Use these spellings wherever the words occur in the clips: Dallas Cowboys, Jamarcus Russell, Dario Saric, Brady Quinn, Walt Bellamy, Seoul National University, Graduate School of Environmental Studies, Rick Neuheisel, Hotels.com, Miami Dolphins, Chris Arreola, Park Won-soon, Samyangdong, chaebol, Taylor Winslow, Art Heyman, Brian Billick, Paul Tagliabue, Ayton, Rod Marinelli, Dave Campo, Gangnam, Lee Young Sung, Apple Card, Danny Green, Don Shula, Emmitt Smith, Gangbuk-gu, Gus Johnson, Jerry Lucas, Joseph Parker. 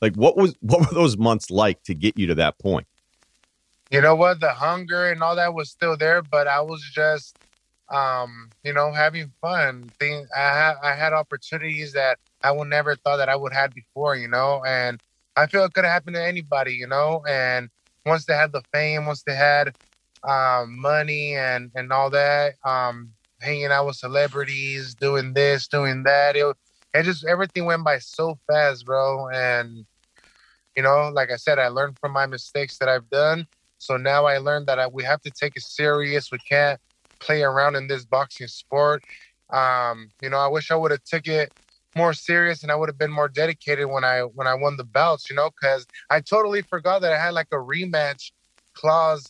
Like, what were those months like to get you to that point? You know what? The hunger and all that was still there, but I was just, having fun. I had opportunities that I would never thought that I would have before, and I feel it could have happened to anybody, and once they had the fame, once they had money and all that, hanging out with celebrities, doing this, doing that, it just, everything went by so fast, bro. And, like I said, I learned from my mistakes that I've done. So now I learned that we have to take it serious. We can't play around in this boxing sport. I wish I would have took it more serious and I would have been more dedicated when I won the belts, because I totally forgot that I had like a rematch clause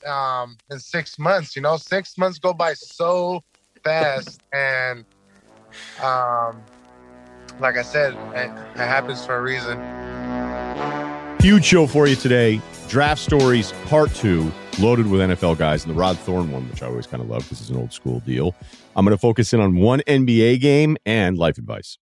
in 6 months. 6 months go by so fast. And like I said, it happens for a reason. Huge show for you today. Draft Stories Part 2, loaded with NFL guys, and the Rod Thorn one, which I always kind of love because it's an old school deal. I'm going to focus in on one NBA game and life advice.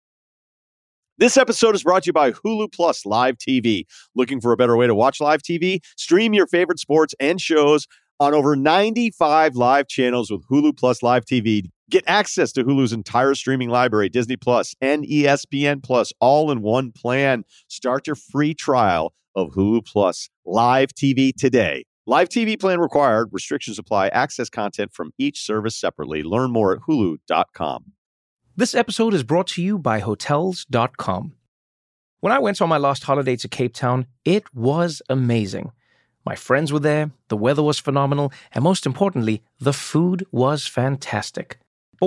This episode is brought to you by Hulu Plus Live TV. Looking for a better way to watch live TV? Stream your favorite sports and shows on over 95 live channels with Hulu Plus Live TV. Get access to Hulu's entire streaming library, Disney Plus and ESPN Plus, all in one plan. Start your free trial of Hulu Plus Live TV today. Live TV plan required. Restrictions apply. Access content from each service separately. Learn more at Hulu.com. This episode is brought to you by Hotels.com. When I went on my last holiday to Cape Town, it was amazing. My friends were there, the weather was phenomenal, and most importantly, the food was fantastic. But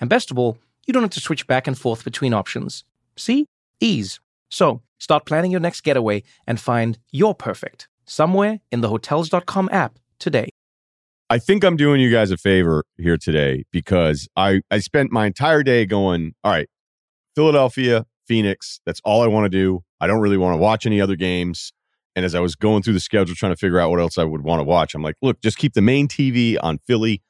And best of all, you don't have to switch back and forth between options. See? Ease. So, start planning your next getaway and find your perfect somewhere in the Hotels.com app today. I think I'm doing you guys a favor here today because I spent my entire day going, all right, Philadelphia, Phoenix, that's all I want to do. I don't really want to watch any other games. And as I was going through the schedule trying to figure out what else I would want to watch, I'm like, look, just keep the main TV on Philly,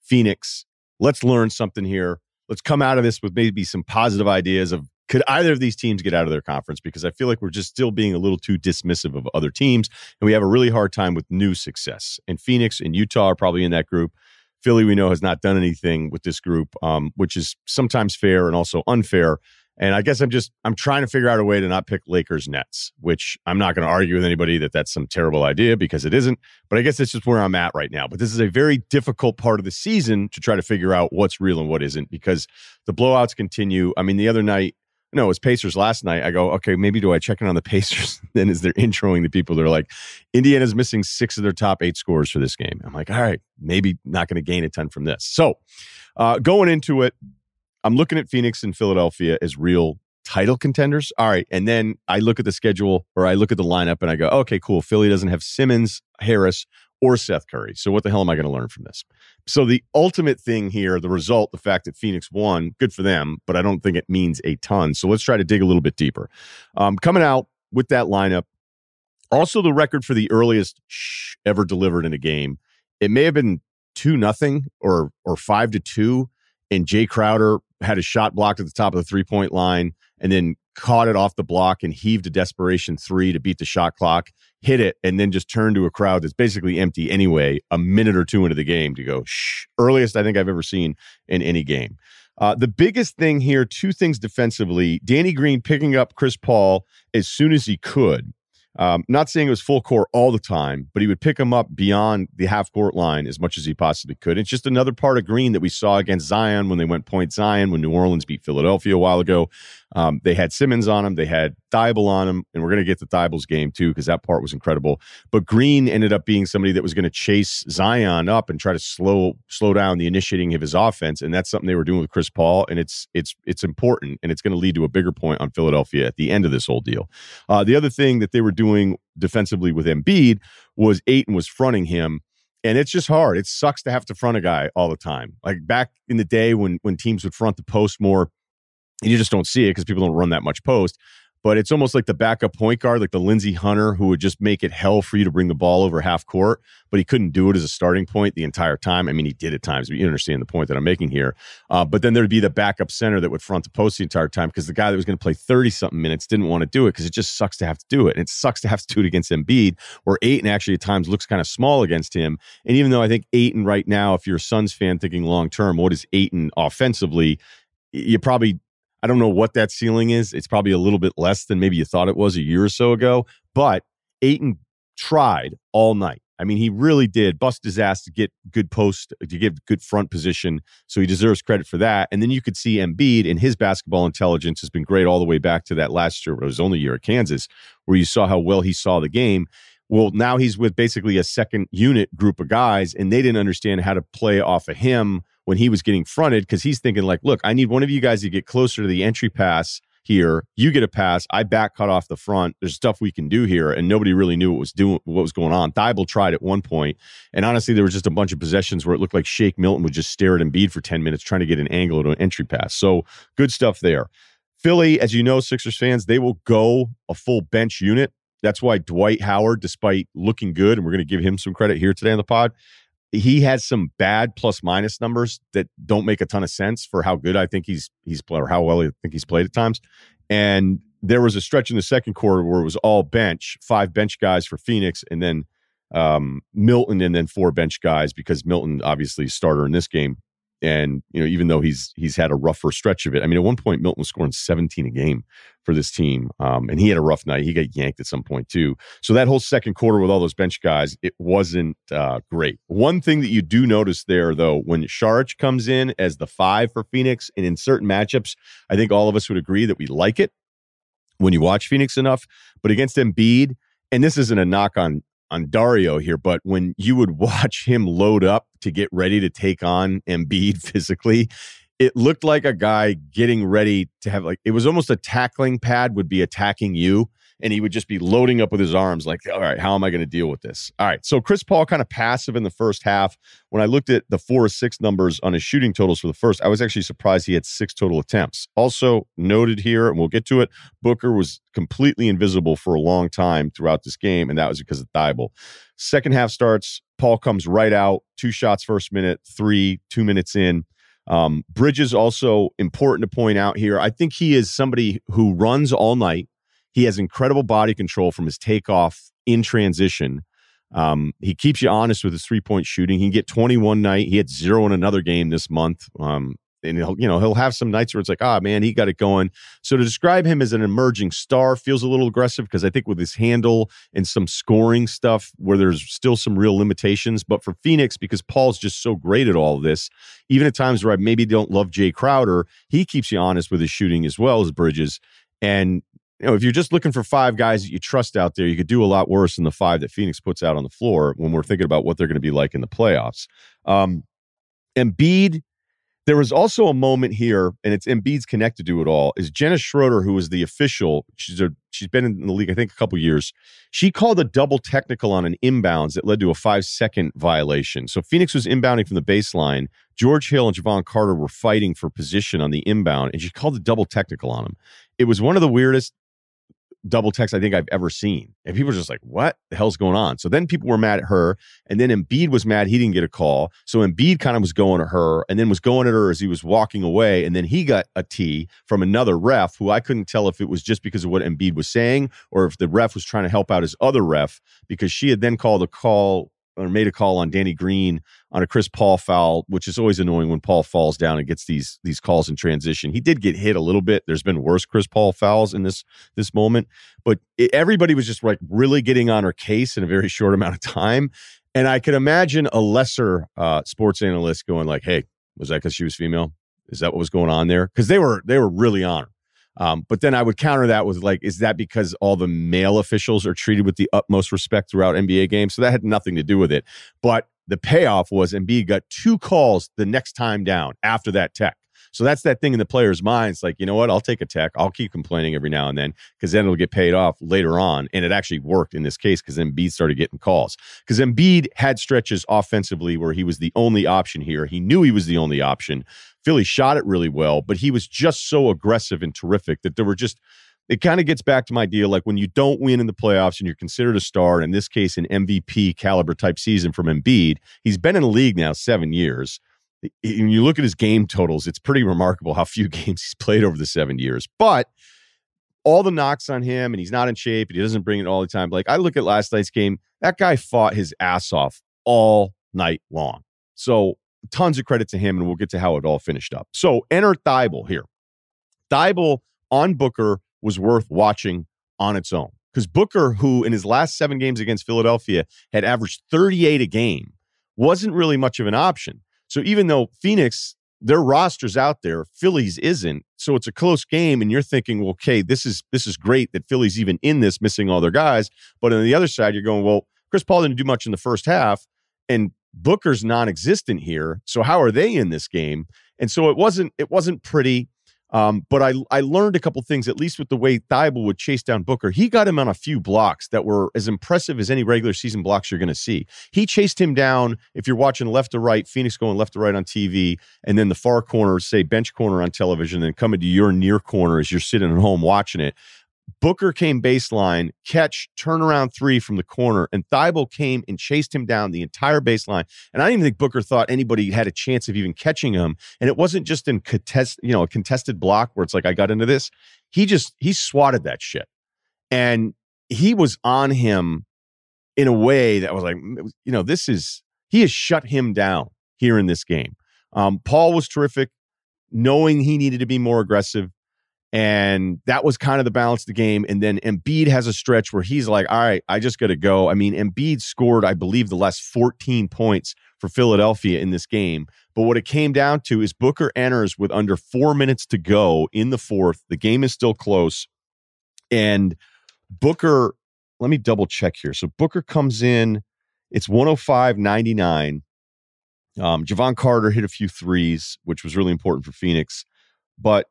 Phoenix. Let's learn something here. Let's come out of this with maybe some positive ideas of, could either of these teams get out of their conference? Because I feel like we're just still being a little too dismissive of other teams, and we have a really hard time with new success. And Phoenix and Utah are probably in that group. Philly, we know, has not done anything with this group, which is sometimes fair and also unfair. And I guess I'm trying to figure out a way to not pick Lakers Nets, which I'm not going to argue with anybody that that's some terrible idea because it isn't. But I guess that's just where I'm at right now. But this is a very difficult part of the season to try to figure out what's real and what isn't because the blowouts continue. I mean, the other night, no, it was Pacers last night. I go, okay, maybe do I check in on the Pacers? Then as they're introing the people, they're like, Indiana's missing 6 of their top 8 scores for this game. I'm like, all right, maybe not going to gain a ton from this. So going into it, I'm looking at Phoenix and Philadelphia as real title contenders. All right, and then I look at the schedule or I look at the lineup and I go, okay, cool. Philly doesn't have Simmons, Harris, or Seth Curry. So what the hell am I going to learn from this? So the ultimate thing here, the result, the fact that Phoenix won, good for them, but I don't think it means a ton. So let's try to dig a little bit deeper. Coming out with that lineup, also the record for the earliest ever delivered in a game. It may have been 2-0 or 5-2, and Jay Crowder had a shot blocked at the top of the three-point line and then caught it off the block and heaved a desperation 3 to beat the shot clock, hit it, and then just turned to a crowd that's basically empty anyway a minute or two into the game to go, earliest I think I've ever seen in any game. The biggest thing here, 2 things defensively, Danny Green picking up Chris Paul as soon as he could. Not saying it was full court all the time, but he would pick him up beyond the half-court line as much as he possibly could. It's just another part of Green that we saw against Zion when they went point Zion, when New Orleans beat Philadelphia a while ago. They had Simmons on him. They had Dybul on him. And we're going to get to Dybul's game, too, because that part was incredible. But Green ended up being somebody that was going to chase Zion up and try to slow down the initiating of his offense. And that's something they were doing with Chris Paul. And it's important. And it's going to lead to a bigger point on Philadelphia at the end of this whole deal. The other thing that they were doing defensively with Embiid was Ayton was fronting him. And it's just hard. It sucks to have to front a guy all the time. Like back in the day when teams would front the post more, and you just don't see it because people don't run that much post. But it's almost like the backup point guard, like the Lindsey Hunter, who would just make it hell for you to bring the ball over half court, but he couldn't do it as a starting point the entire time. I mean, he did at times, but you understand the point that I'm making here. But then there'd be the backup center that would front the post the entire time because the guy that was going to play 30-something minutes didn't want to do it because it just sucks to have to do it. And it sucks to have to do it against Embiid, where Ayton actually at times looks kind of small against him. And even though I think Ayton right now, if you're a Suns fan thinking long-term, what is Ayton offensively, you probably... I don't know what that ceiling is. It's probably a little bit less than maybe you thought it was a year or so ago. But Ayton tried all night. I mean, he really did bust his ass to get good post, to get good front position. So he deserves credit for that. And then you could see Embiid, and his basketball intelligence has been great all the way back to that last year, but it was only a year at Kansas, where you saw how well he saw the game. Well, now he's with basically a second unit group of guys, and they didn't understand how to play off of him when he was getting fronted, because he's thinking like, look, I need one of you guys to get closer to the entry pass here. You get a pass. I back cut off the front. There's stuff we can do here. And nobody really knew what was going on. Dybul tried at one point. And honestly, there was just a bunch of possessions where it looked like Shake Milton would just stare at Embiid for 10 minutes trying to get an angle to an entry pass. So good stuff there. Philly, as you know, Sixers fans, they will go a full bench unit. That's why Dwight Howard, despite looking good, and we're going to give him some credit here today on the pod, he has some bad plus minus numbers that don't make a ton of sense for how good I think he's played, or how well I think he's played at times. And there was a stretch in the second quarter where it was all bench, 5 bench guys for Phoenix, and then Milton, and then 4 bench guys, because Milton obviously is starter in this game. And you know, even though he's had a rougher stretch of it, I mean, at one point Milton was scoring 17 a game for this team, and he had a rough night. He got yanked at some point too. So that whole second quarter with all those bench guys, it wasn't great. One thing that you do notice there, though, when Saric comes in as the 5 for Phoenix, and in certain matchups, I think all of us would agree that we like it when you watch Phoenix enough. But against Embiid, and this isn't a knock on Dario here, but when you would watch him load up to get ready to take on Embiid physically, it looked like a guy getting ready to have, like, it was almost a tackling pad would be attacking you, and he would just be loading up with his arms like, all right, how am I going to deal with this? All right, so Chris Paul kind of passive in the first half. When I looked at the 4 or 6 numbers on his shooting totals for the first, I was actually surprised he had 6 total attempts. Also noted here, and we'll get to it, Booker was completely invisible for a long time throughout this game, and that was because of Dybul. Second half starts, Paul comes right out, 2 shots first minute, 3, 2 minutes in. Bridges also important to point out here. I think he is somebody who runs all night. He has incredible body control from his takeoff in transition. He keeps you honest with his three-point shooting. He can get 21 night. He had 0 in another game this month. And he'll have some nights where it's like, man, he got it going. So to describe him as an emerging star feels a little aggressive, because I think with his handle and some scoring stuff where there's still some real limitations. But for Phoenix, because Paul's just so great at all this, even at times where I maybe don't love Jay Crowder, he keeps you honest with his shooting as well as Bridges. And if you're just looking for 5 guys that you trust out there, you could do a lot worse than the 5 that Phoenix puts out on the floor when we're thinking about what they're going to be like in the playoffs. Embiid, there was also a moment here, and it's Embiid's connected to it all, is Jenna Schroeder, who is the official. She's been in the league, I think, a couple years. She called a double technical on an inbounds that led to a 5-second violation. So Phoenix was inbounding from the baseline. George Hill and Javon Carter were fighting for position on the inbound, and she called a double technical on him. It was one of the weirdest double text I think I've ever seen. And people were just like, what the hell's going on? So then people were mad at her. And then Embiid was mad he didn't get a call. So Embiid kind of was going at her, and then was going at her as he was walking away. And then he got a T from another ref, who I couldn't tell if it was just because of what Embiid was saying, or if the ref was trying to help out his other ref, because she had then called a call, or made a call on Danny Green on a Chris Paul foul, which is always annoying when Paul falls down and gets these calls in transition. He did get hit a little bit. There's been worse Chris Paul fouls in this moment, but everybody was just like really getting on her case in a very short amount of time. And I could imagine a lesser sports analyst going like, hey, was that because she was female? Is that what was going on there? Because they were really on her. But then I would counter that with, like, is that because all the male officials are treated with the utmost respect throughout NBA games? So that had nothing to do with it. But the payoff was Embiid got 2 calls the next time down after that tech. So that's that thing in the players' minds. Like, you know what? I'll take a tech. I'll keep complaining every now and then because then it'll get paid off later on. And it actually worked in this case because Embiid started getting calls. Because Embiid had stretches offensively where he was the only option here. He knew he was the only option. Philly shot it really well, but he was just so aggressive and terrific that there were just... It kind of gets back to my deal, like when you don't win in the playoffs and you're considered a star, in this case, an MVP caliber type season from Embiid. He's been in the league now 7 years. And you look at his game totals, it's pretty remarkable how few games he's played over the 7 years. But all the knocks on him, and he's not in shape, and he doesn't bring it all the time. Like, I look at last night's game, that guy fought his ass off all night long. So tons of credit to him, and we'll get to how it all finished up. So enter Thibault here. Thibault on Booker was worth watching on its own. Because Booker, who in his last 7 games against Philadelphia had averaged 38 a game, wasn't really much of an option. So even though Phoenix, their roster's out there, Philly's isn't. So it's a close game, and you're thinking, well, okay, this is great that Philly's even in this, missing all their guys. But on the other side, you're going, well, Chris Paul didn't do much in the first half, and Booker's non-existent here. So how are they in this game? And so it wasn't pretty. But I learned a couple things, at least with the way Thibault would chase down Booker. He got him on a few blocks that were as impressive as any regular season blocks you're going to see. He chased him down. If you're watching left to right, Phoenix going left to right on TV, and then the far corner, say bench corner on television, then coming to your near corner as you're sitting at home watching it. Booker came baseline, catch, turnaround three from the corner, and Thibault came and chased him down the entire baseline. And I didn't even think Booker thought anybody had a chance of even catching him. And it wasn't just in a contested block where it's like, I got into this. He swatted that shit. And he was on him in a way that was like, you know, he has shut him down here in this game. Paul was terrific, knowing he needed to be more aggressive. And that was kind of the balance of the game. And then Embiid has a stretch where he's like, all right, I just got to go. I mean, Embiid scored, I believe, the last 14 points for Philadelphia in this game. But what it came down to is Booker enters with under 4 minutes to go in the fourth. The game is still close. And Booker, let me double check here. So Booker comes in. It's 105-99. Javon Carter hit a few threes, which was really important for Phoenix. But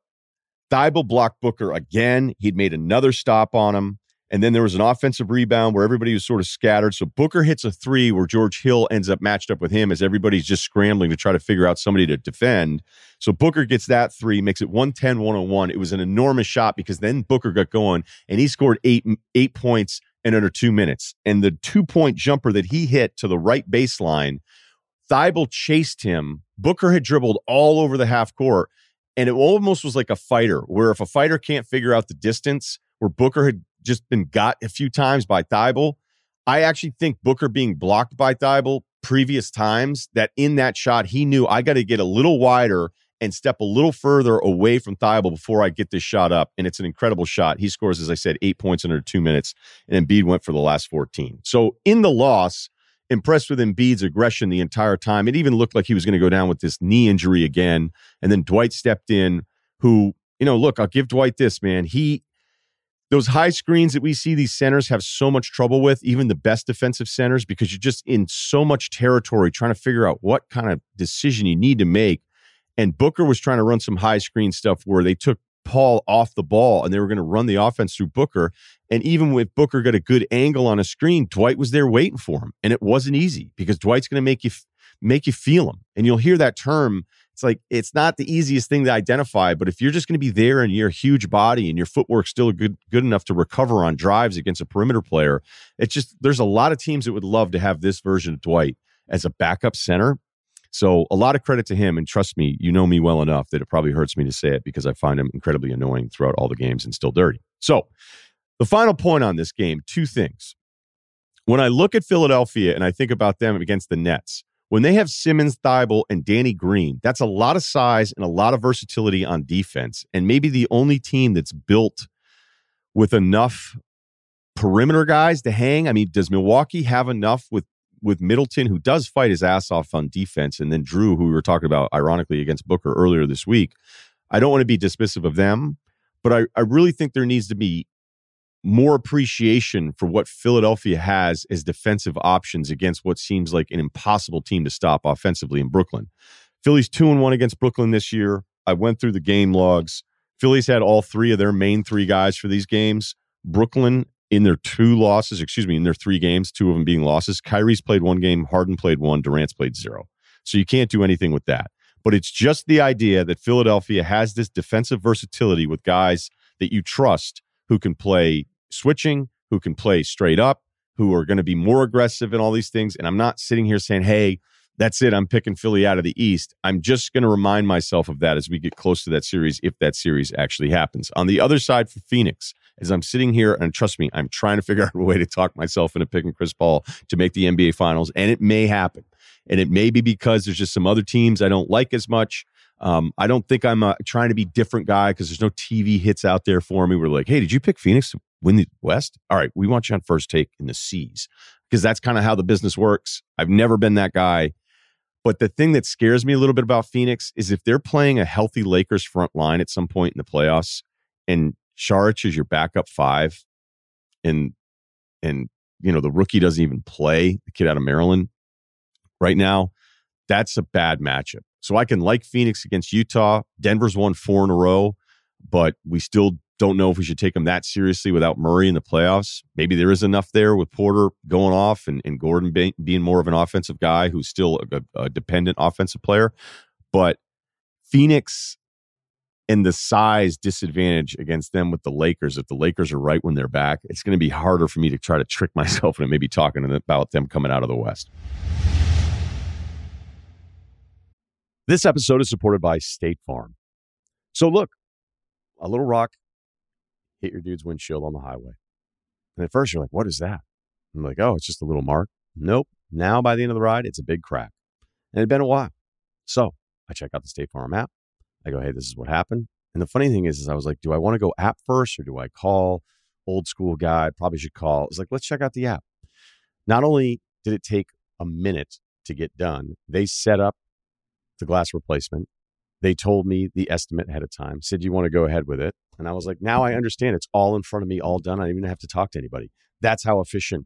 Thibault blocked Booker again. He'd made another stop on him. And then there was an offensive rebound where everybody was sort of scattered. So Booker hits a three where George Hill ends up matched up with him as everybody's just scrambling to try to figure out somebody to defend. So Booker gets that three, makes it 110-101. It was an enormous shot because then Booker got going and he scored eight points in under 2 minutes. And the 2-point jumper that he hit to the right baseline, Thibault chased him. Booker had dribbled all over the half court. And it almost was like a fighter, where if a fighter can't figure out the distance, where Booker had just been got a few times by Thibault, I actually think Booker being blocked by Thibault previous times, that in that shot, he knew, I got to get a little wider and step a little further away from Thibault before I get this shot up. And it's an incredible shot. He scores, as I said, 8 points under 2 minutes, and Embiid went for the last 14. So in the loss, impressed with Embiid's aggression the entire time. It even looked like he was going to go down with this knee injury again. And then Dwight stepped in, who, you know, look, I'll give Dwight this, man. Those high screens that we see these centers have so much trouble with, even the best defensive centers, because you're just in so much territory trying to figure out what kind of decision you need to make. And Booker was trying to run some high screen stuff where they took Paul off the ball and they were going to run the offense through Booker. And even with Booker got a good angle on a screen, Dwight was there waiting for him. And it wasn't easy because Dwight's going to make you feel him. And you'll hear that term. It's like, it's not the easiest thing to identify, but if you're just going to be there and you're a huge body and your footwork's still good enough to recover on drives against a perimeter player, it's just, there's a lot of teams that would love to have this version of Dwight as a backup center. So a lot of credit to him, and trust me, you know me well enough that it probably hurts me to say it because I find him incredibly annoying throughout all the games and still dirty. So the final point on this game, 2 things. When I look at Philadelphia and I think about them against the Nets, when they have Simmons, Thibault, and Danny Green, that's a lot of size and a lot of versatility on defense, and maybe the only team that's built with enough perimeter guys to hang. I mean, does Milwaukee have enough with Middleton, who does fight his ass off on defense, and then Drew, who we were talking about, ironically, against Booker earlier this week? I don't want to be dismissive of them, But I really think there needs to be more appreciation for what Philadelphia has as defensive options against what seems like an impossible team to stop offensively in Brooklyn. Philly's 2-1 against Brooklyn this year. I went through the game logs. Philly's had all three of their main three guys for these games. Brooklyn, in their three games, two of them being losses, Kyrie's played one game, Harden played one, Durant's played zero. So you can't do anything with that. But it's just the idea that Philadelphia has this defensive versatility with guys that you trust who can play switching, who can play straight up, who are going to be more aggressive and all these things. And I'm not sitting here saying, hey, that's it, I'm picking Philly out of the East. I'm just going to remind myself of that as we get close to that series, if that series actually happens. On the other side for Phoenix, as I'm sitting here, and trust me, I'm trying to figure out a way to talk myself into picking Chris Paul to make the NBA Finals, and it may happen. And it may be because there's just some other teams I don't like as much. I don't think I'm trying to be different guy because there's no TV hits out there for me. We're like, hey, did you pick Phoenix to win the West? All right, we want you on First Take in the C's because that's kind of how the business works. I've never been that guy. But the thing that scares me a little bit about Phoenix is if they're playing a healthy Lakers front line at some point in the playoffs and Saric is your backup five and you know the rookie doesn't even play, the kid out of Maryland right now, that's a bad matchup. So I can like Phoenix against Utah. Denver's won 4 in a row, but we still don't know if we should take them that seriously without Murray in the playoffs. Maybe there is enough there with Porter going off and Gordon being more of an offensive guy who's still a dependent offensive player. But Phoenix and the size disadvantage against them with the Lakers, if the Lakers are right when they're back, it's going to be harder for me to try to trick myself into maybe talking about them coming out of the West. This episode is supported by State Farm. So look, a little rock hit your dude's windshield on the highway. And at first you're like, what is that? I'm like, oh, it's just a little mark. Nope. Now by the end of the ride, it's a big crack. And it'd been a while. So I check out the State Farm app. I go, hey, this is what happened. And the funny thing is I was like, do I want to go app first or do I call? Old school guy, probably should call. It's like, let's check out the app. Not only did it take a minute to get done, they set up the glass replacement. They told me the estimate ahead of time, said, you want to go ahead with it? And I was like, now I understand. It's all in front of me, all done. I don't even have to talk to anybody. That's how efficient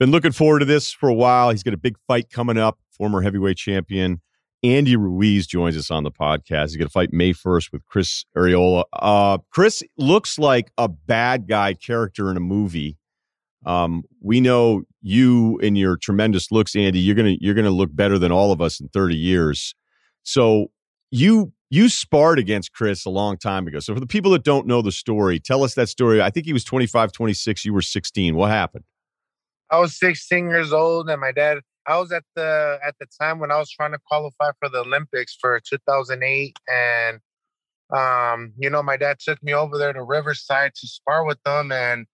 Been looking forward to this for a while. He's got a big fight coming up. Former heavyweight champion Andy Ruiz joins us on the podcast. He's going to fight May 1st with Chris Arreola. Chris looks like a bad guy character in a movie. We know you and your tremendous looks, Andy. You're gonna look better than all of us in 30 years. So you sparred against Chris a long time ago. So for the people that don't know the story, tell us that story. I think he was 25, 26. You were 16. What happened? I was 16 years old, and my dad. I was at the time when I was trying to qualify for the Olympics for 2008, and my dad took me over there to Riverside to spar with them, and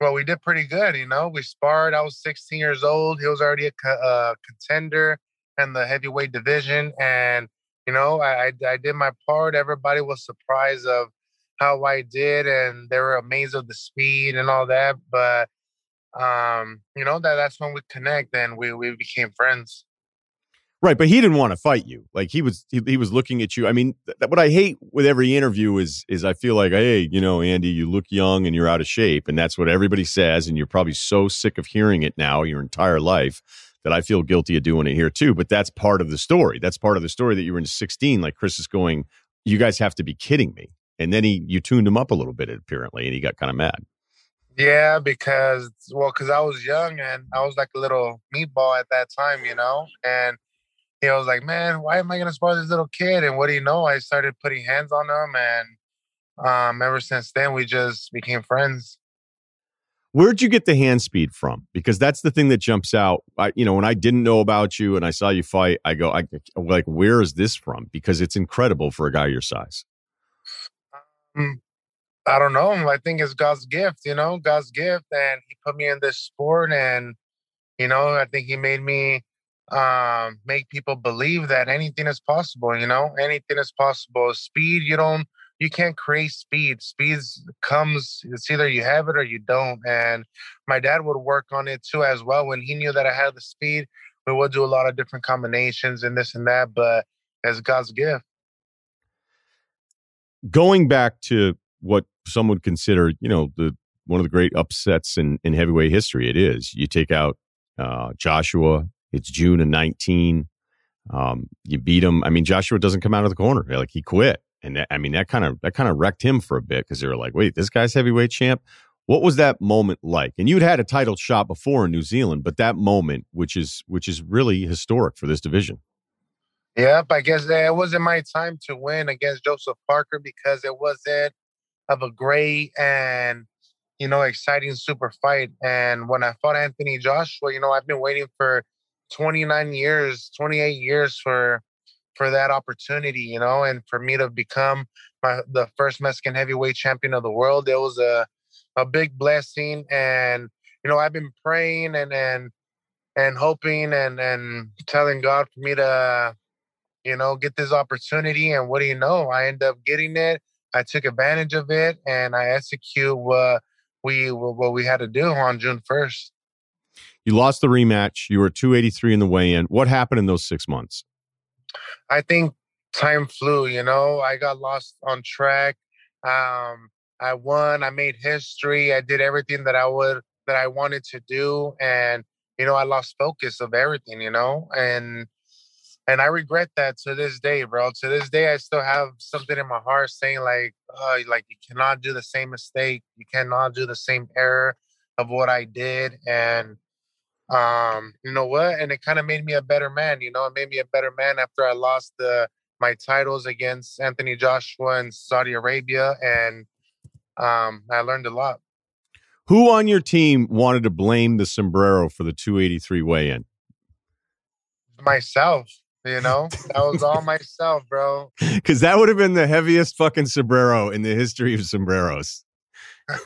we did pretty good. You know, we sparred. I was 16 years old. He was already a contender in the heavyweight division, and I did my part. Everybody was surprised of how I did, and they were amazed of the speed and all that. But that's when we connect, and we became friends. Right, but he didn't want to fight you. Like he was looking at you. I mean, what I hate with every interview is I feel like, hey, Andy, you look young and you're out of shape, and that's what everybody says, and you're probably so sick of hearing it now your entire life that I feel guilty of doing it here too. But that's part of the story. That's part of the story that you were in 16. Like Chris is going, you guys have to be kidding me. And then you tuned him up a little bit apparently, and he got kind of mad. Yeah, because I was young and I was like a little meatball at that time, and he was like, man, why am I going to spar this little kid? And what do you know? I started putting hands on him. And ever since then, we just became friends. Where'd you get the hand speed from? Because that's the thing that jumps out. When I didn't know about you and I saw you fight, I go, like, where is this from? Because it's incredible for a guy your size. I don't know. I think it's God's gift, you know, God's gift. And he put me in this sport and, you know, I think he made me make people believe that anything is possible, you know, anything is possible. Speed, you can't create speed. Speed comes, it's either you have it or you don't. And my dad would work on it too as well. When he knew that I had the speed, we would do a lot of different combinations and this and that, but it's God's gift. Going back to what some would consider, you know, one of the great upsets in heavyweight history. It is. You take out Joshua. It's June of 19. You beat him. I mean, Joshua doesn't come out of the corner. Like, he quit. And that kind of wrecked him for a bit because they were like, wait, this guy's heavyweight champ. What was that moment like? And you'd had a title shot before in New Zealand, but that moment, which is really historic for this division. Yep, I guess it wasn't my time to win against Joseph Parker because it wasn't of a great and, you know, exciting super fight. And when I fought Anthony Joshua, you know, I've been waiting for 28 years for that opportunity, you know, and for me to become the first Mexican heavyweight champion of the world. It was a big blessing. And, you know, I've been praying and hoping and telling God for me to, you know, get this opportunity. And what do you know? I end up getting it. I took advantage of it, and I execute what we had to do on June 1st. You lost the rematch. You were 283 in the weigh-in. What happened in those 6 months? I think time flew, you know. I got lost on track. I won. I made history. I did everything that I wanted to do. And, you know, I lost focus of everything, you know. And I regret that to this day, bro. To this day, I still have something in my heart saying like you cannot do the same mistake. You cannot do the same error of what I did. And you know what? And it kind of made me a better man. You know, it made me a better man after I lost my titles against Anthony Joshua in Saudi Arabia. And I learned a lot. Who on your team wanted to blame the sombrero for the 283 weigh-in? Myself. You know, that was all myself, bro. Because that would have been the heaviest fucking sombrero in the history of sombreros.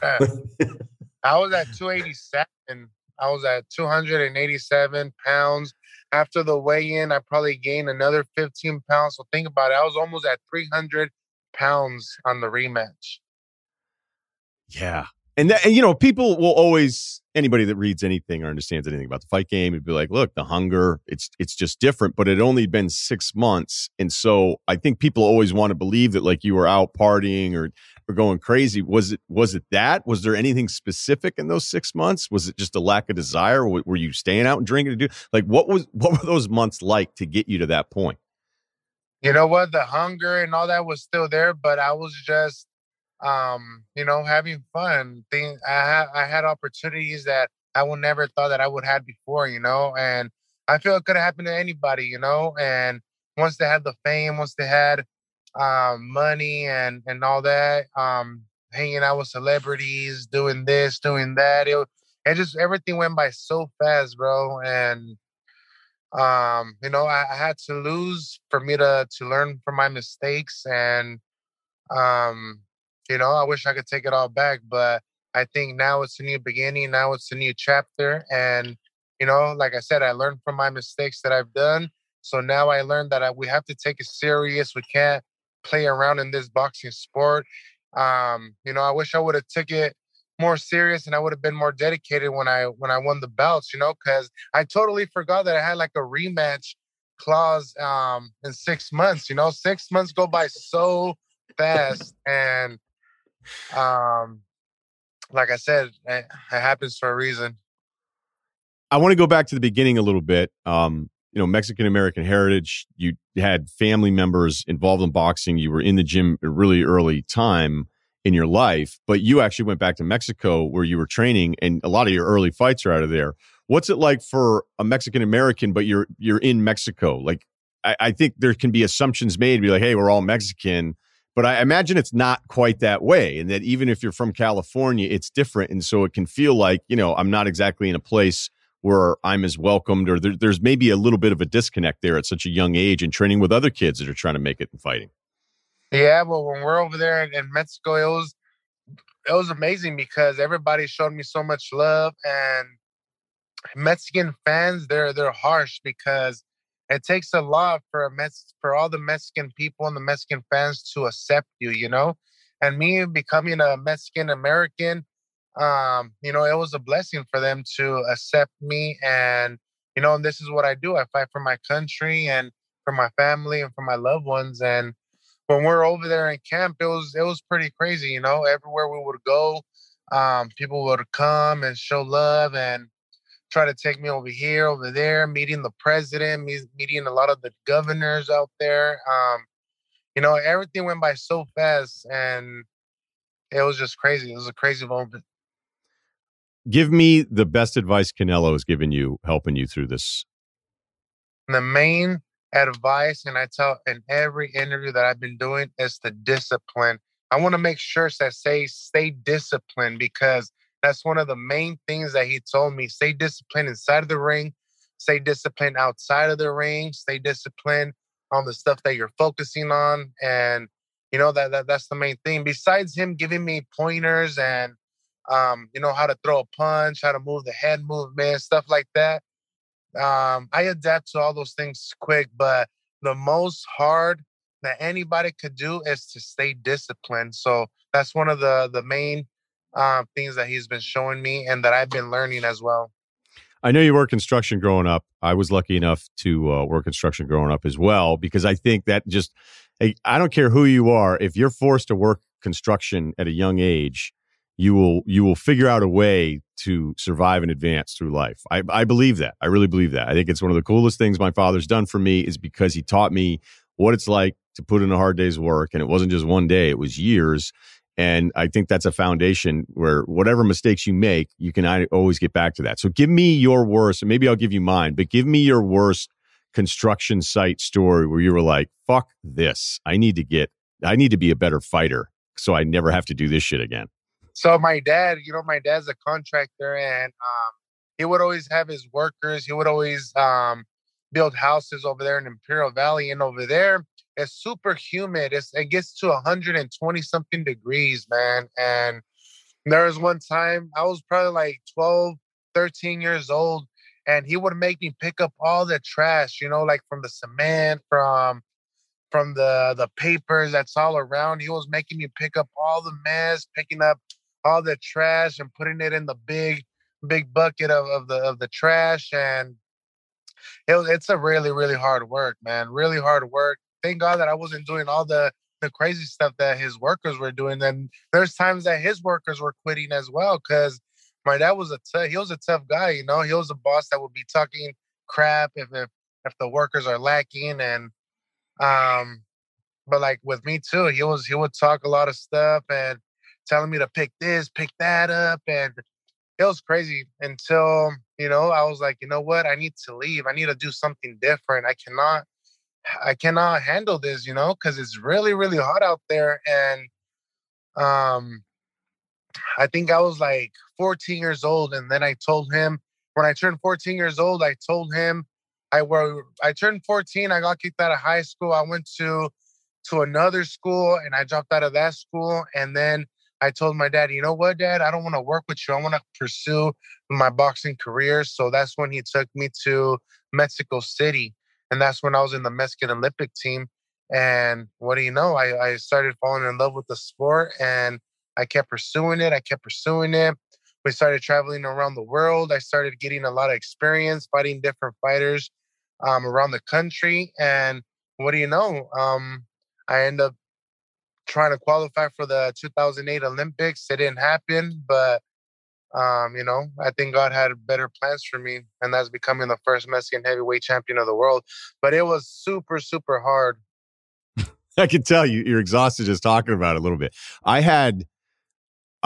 I was at 287. I was at 287 pounds. After the weigh-in, I probably gained another 15 pounds. So think about it. I was almost at 300 pounds on the rematch. Yeah. And you know, people will always, anybody that reads anything or understands anything about the fight game, it'd be like, look, the hunger, it's just different, but it only been 6 months. And so I think people always want to believe that like you were out partying or going crazy. Was it that? Was there anything specific in those 6 months? Was it just a lack of desire? Were you staying out and drinking to do? Like, what were those months like to get you to that point? You know what? The hunger and all that was still there, but I was just, you know, having fun. I had opportunities that I would never thought that I would have before, you know, and I feel it could have happened to anybody, you know, and once they had the fame, once they had money and all that, hanging out with celebrities, doing this, doing that, it just, everything went by so fast, bro. And, you know, I had to lose for me to learn from my mistakes and, you know, I wish I could take it all back, but I think now it's a new beginning. Now it's a new chapter. And, you know, like I said, I learned from my mistakes that I've done. So now I learned that we have to take it serious. We can't play around in this boxing sport. You know, I wish I would have took it more serious and I would have been more dedicated when I won the belts, you know, because I totally forgot that I had like a rematch clause in 6 months. You know, 6 months go by so fast. And like I said, it happens for a reason. I want to go back to the beginning a little bit. You know, Mexican American heritage, you had family members involved in boxing. You were in the gym at a really early time in your life, but you actually went back to Mexico where you were training and a lot of your early fights are out of there. What's it like for a Mexican American, but you're in Mexico? Like, I think there can be assumptions made to be like, hey, we're all Mexican. But I imagine it's not quite that way, and that even if you're from California, it's different. And so it can feel like, you know, I'm not exactly in a place where I'm as welcomed, or there's maybe a little bit of a disconnect there at such a young age and training with other kids that are trying to make it in fighting. Yeah, well, when we're over there in Mexico, it was it was amazing because everybody showed me so much love, and Mexican fans, they're harsh because it takes a lot for all the Mexican people and the Mexican fans to accept you, you know? And me becoming a Mexican American, you know, it was a blessing for them to accept me. And, you know, and this is what I do. I fight for my country and for my family and for my loved ones. And when we're over there in camp, it was pretty crazy, you know? Everywhere we would go, people would come and show love and try to take me over here, over there, meeting the president, meeting a lot of the governors out there. You know, everything went by so fast, and it was just crazy. It was a crazy moment. Give me the best advice Canelo has given you, helping you through this. The main advice, and I tell in every interview that I've been doing, is the discipline. I want to make sure that I say, stay disciplined, because that's one of the main things that he told me. Stay disciplined inside of the ring. Stay disciplined outside of the ring. Stay disciplined on the stuff that you're focusing on. And, you know, that's the main thing. Besides him giving me pointers and, you know, how to throw a punch, how to move the head movement, stuff like that, I adapt to all those things quick. But the most hard that anybody could do is to stay disciplined. So that's one of the main things that he's been showing me and that I've been learning as well. I know you were construction growing up. I was lucky enough to work construction growing up as well, because I think that just, I don't care who you are, if you're forced to work construction at a young age, you will figure out a way to survive and advance through life. I believe that. I really believe that. I think it's one of the coolest things my father's done for me, is because he taught me what it's like to put in a hard day's work. And it wasn't just one day, it was years. And I think that's a foundation where whatever mistakes you make, you can always get back to that. So give me your worst, and maybe I'll give you mine, but give me your worst construction site story where you were like, fuck this. I need to be a better fighter so I never have to do this shit again. So my dad, you know, my dad's a contractor, and he would always have his workers. He would always build houses over there in Imperial Valley, and over there, it's super humid. It gets to 120 something degrees, man. And there was one time I was probably like 12, 13 years old, and he would make me pick up all the trash, you know, like from the cement, from the papers that's all around. He was making me pick up all the mess, picking up all the trash and putting it in the big bucket of the trash. And it's a really, really hard work, man. Really hard work. Thank God that I wasn't doing all the crazy stuff that his workers were doing. And there's times that his workers were quitting as well, because my dad was he was a tough guy, you know. He was a boss that would be talking crap if the workers are lacking. And but like with me too, he would talk a lot of stuff and telling me to pick this, pick that up, and it was crazy until, you know, I was like, you know what, I need to leave. I need to do something different. I cannot handle this, you know, because it's really, really hot out there. And I think I was like 14 years old. And then I told him, when I turned 14 years old, I told him, I turned 14, I got kicked out of high school. I went to another school, and I dropped out of that school. And then I told my dad, you know what, Dad, I don't want to work with you. I want to pursue my boxing career. So that's when he took me to Mexico City. And that's when I was in the Mexican Olympic team. And what do you know? I started falling in love with the sport, and I kept pursuing it. We started traveling around the world. I started getting a lot of experience fighting different fighters around the country. And what do you know? I ended up trying to qualify for the 2008 Olympics. It didn't happen, but you know, I think God had better plans for me, and that's becoming the first Mexican heavyweight champion of the world. But it was super, super hard. I can tell you're exhausted just talking about it a little bit. I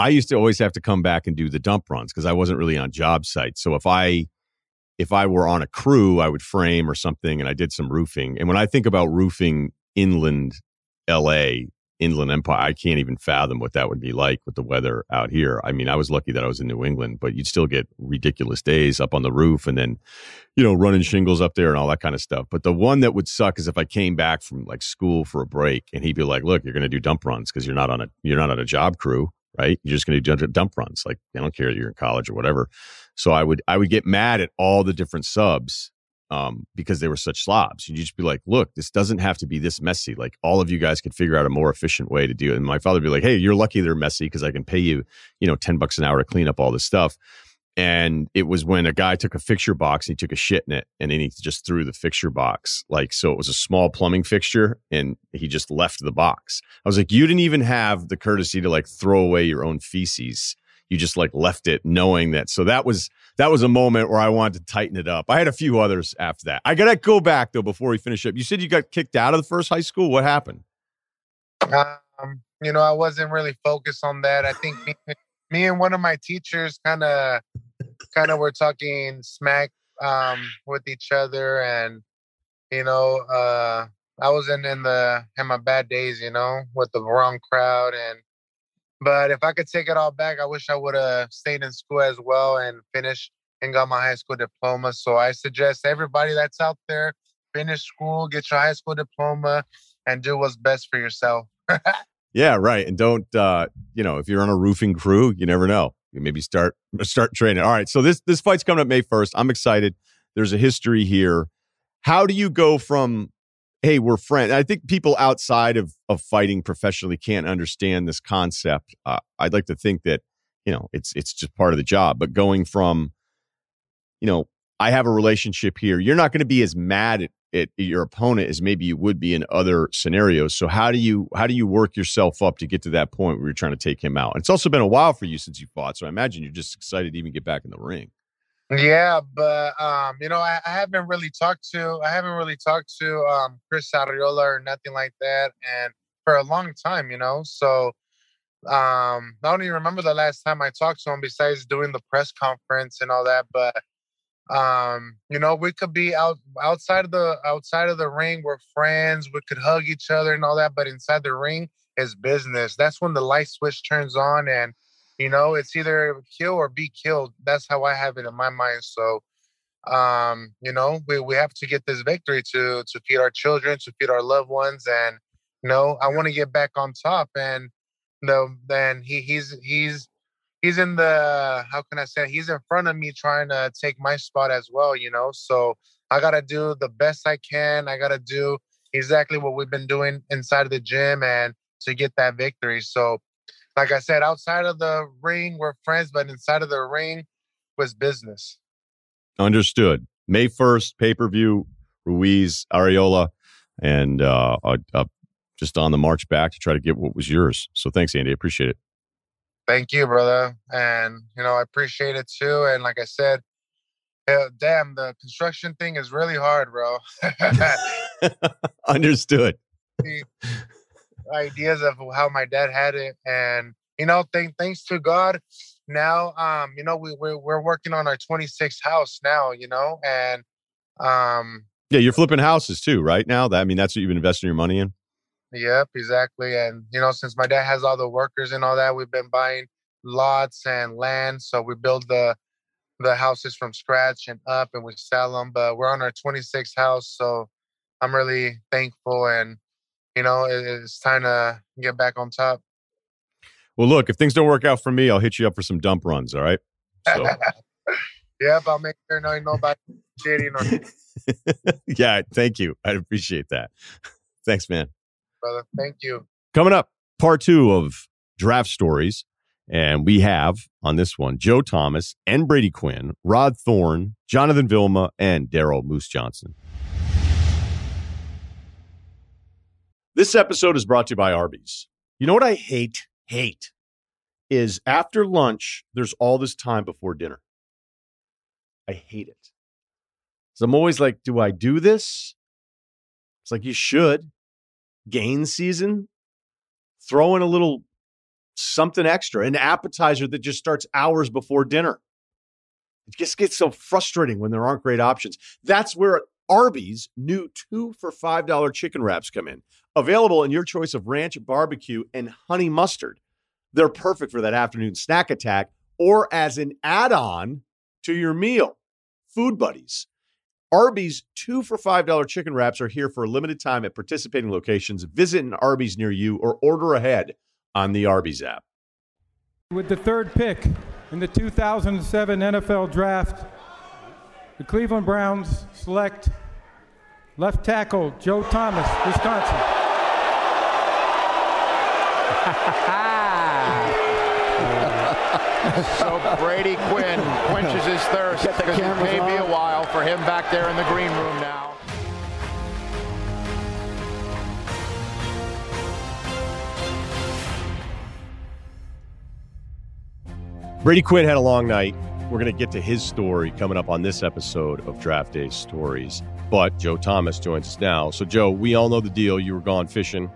used to always have to come back and do the dump runs because I wasn't really on job sites. So if I were on a crew, I would frame or something, and I did some roofing. And when I think about roofing inland LA, Inland Empire, I can't even fathom what that would be like with the weather out here. I mean, I was lucky that I was in New England, but you'd still get ridiculous days up on the roof and then, you know, running shingles up there and all that kind of stuff. But the one that would suck is if I came back from like school for a break and he'd be like, look, you're going to do dump runs because you're not on a job crew, right? You're just going to judge at dump runs. Like, I don't care that you're in college or whatever. So I would get mad at all the different subs because they were such slobs. You'd just be like, look, this doesn't have to be this messy. Like, all of you guys could figure out a more efficient way to do it. And my father would be like, hey, you're lucky they're messy because I can pay you, $10 an hour to clean up all this stuff. And it was when a guy took a fixture box and he took a shit in it, and then he just threw the fixture box. Like, so it was a small plumbing fixture and he just left the box. I was like, you didn't even have the courtesy to like throw away your own feces. You just like left it knowing that. So that was a moment where I wanted to tighten it up. I had a few others after that. I got to go back though, before we finish up. You said you got kicked out of the first high school. What happened? I wasn't really focused on that. I think me and one of my teachers kind of were talking smack with each other, and I was in my bad days, with the wrong crowd. And but if I could take it all back, I wish I would have stayed in school as well and finished and got my high school diploma. So I suggest everybody that's out there, finish school, get your high school diploma, and do what's best for yourself. Yeah, right. And don't if you're on a roofing crew, you never know. You maybe start training. All right. So this fight's coming up May 1st. I'm excited. There's a history here. How do you go from, hey, we're friends? I think people outside of fighting professionally can't understand this concept. I'd like to think that, it's just part of the job. But going from, I have a relationship here. You're not going to be as mad at your opponent as maybe you would be in other scenarios. So how do you work yourself up to get to that point where you're trying to take him out? And it's also been a while for you since you fought, so I imagine you're just excited to even get back in the ring. Yeah, but I haven't really talked to Chris Arreola or nothing like that, and for a long time, So I don't even remember the last time I talked to him besides doing the press conference and all that, but. We could be outside of the ring. We're friends. We could hug each other and all that. But inside the ring is business. That's when the light switch turns on, and it's either kill or be killed. That's how I have it in my mind. So, we have to get this victory to feed our children, to feed our loved ones, and I want to get back on top. And then he's. He's in the, how can I say, he's in front of me trying to take my spot as well, So I got to do the best I can. I got to do exactly what we've been doing inside of the gym and to get that victory. So like I said, outside of the ring, we're friends, but inside of the ring was business. Understood. May 1st, pay-per-view, Ruiz, Arreola, and just on the march back to try to get what was yours. So thanks, Andy. I appreciate it. Thank you, brother. And, I appreciate it too. And like I said, damn, the construction thing is really hard, bro. Understood. The ideas of how my dad had it. And, thanks to God now, we're working on our 26th house now, and. Yeah, you're flipping houses too, right now? I mean, that's what you've been investing your money in? Yep, exactly. And, since my dad has all the workers and all that, we've been buying lots and land. So we build the houses from scratch and up, and we sell them. But we're on our 26th house. So I'm really thankful. And, it's time to get back on top. Well, look, if things don't work out for me, I'll hit you up for some dump runs. All right. So. Yep, I'll make sure nobody cheating on you. Yeah, thank you. I appreciate that. Thanks, man. Brother, thank you. Coming up, part 2 of Draft Stories. And we have on this one, Joe Thomas and Brady Quinn, Rod Thorn, Jonathan Vilma, and Daryl Moose Johnson. This episode is brought to you by Arby's. You know what I hate is after lunch, there's all this time before dinner. I hate it. So I'm always like, do I do this? It's like, you should. Gain season, throw in a little something extra, an appetizer that just starts hours before dinner. It just gets so frustrating when there aren't great options. That's where Arby's new 2 for $5 chicken wraps come in. Available in your choice of ranch, barbecue, and honey mustard. They're perfect for that afternoon snack attack or as an add-on to your meal. Food buddies. Arby's 2 for $5 chicken wraps are here for a limited time at participating locations. Visit an Arby's near you or order ahead on the Arby's app. With the third pick in the 2007 NFL Draft, the Cleveland Browns select left tackle Joe Thomas, Wisconsin. So Brady Quinn quenches his thirst because it may be a while for him back there in the green room now. Brady Quinn had a long night. We're going to get to his story coming up on this episode of Draft Day Stories. But Joe Thomas joins us now. So, Joe, we all know the deal. You were gone fishing.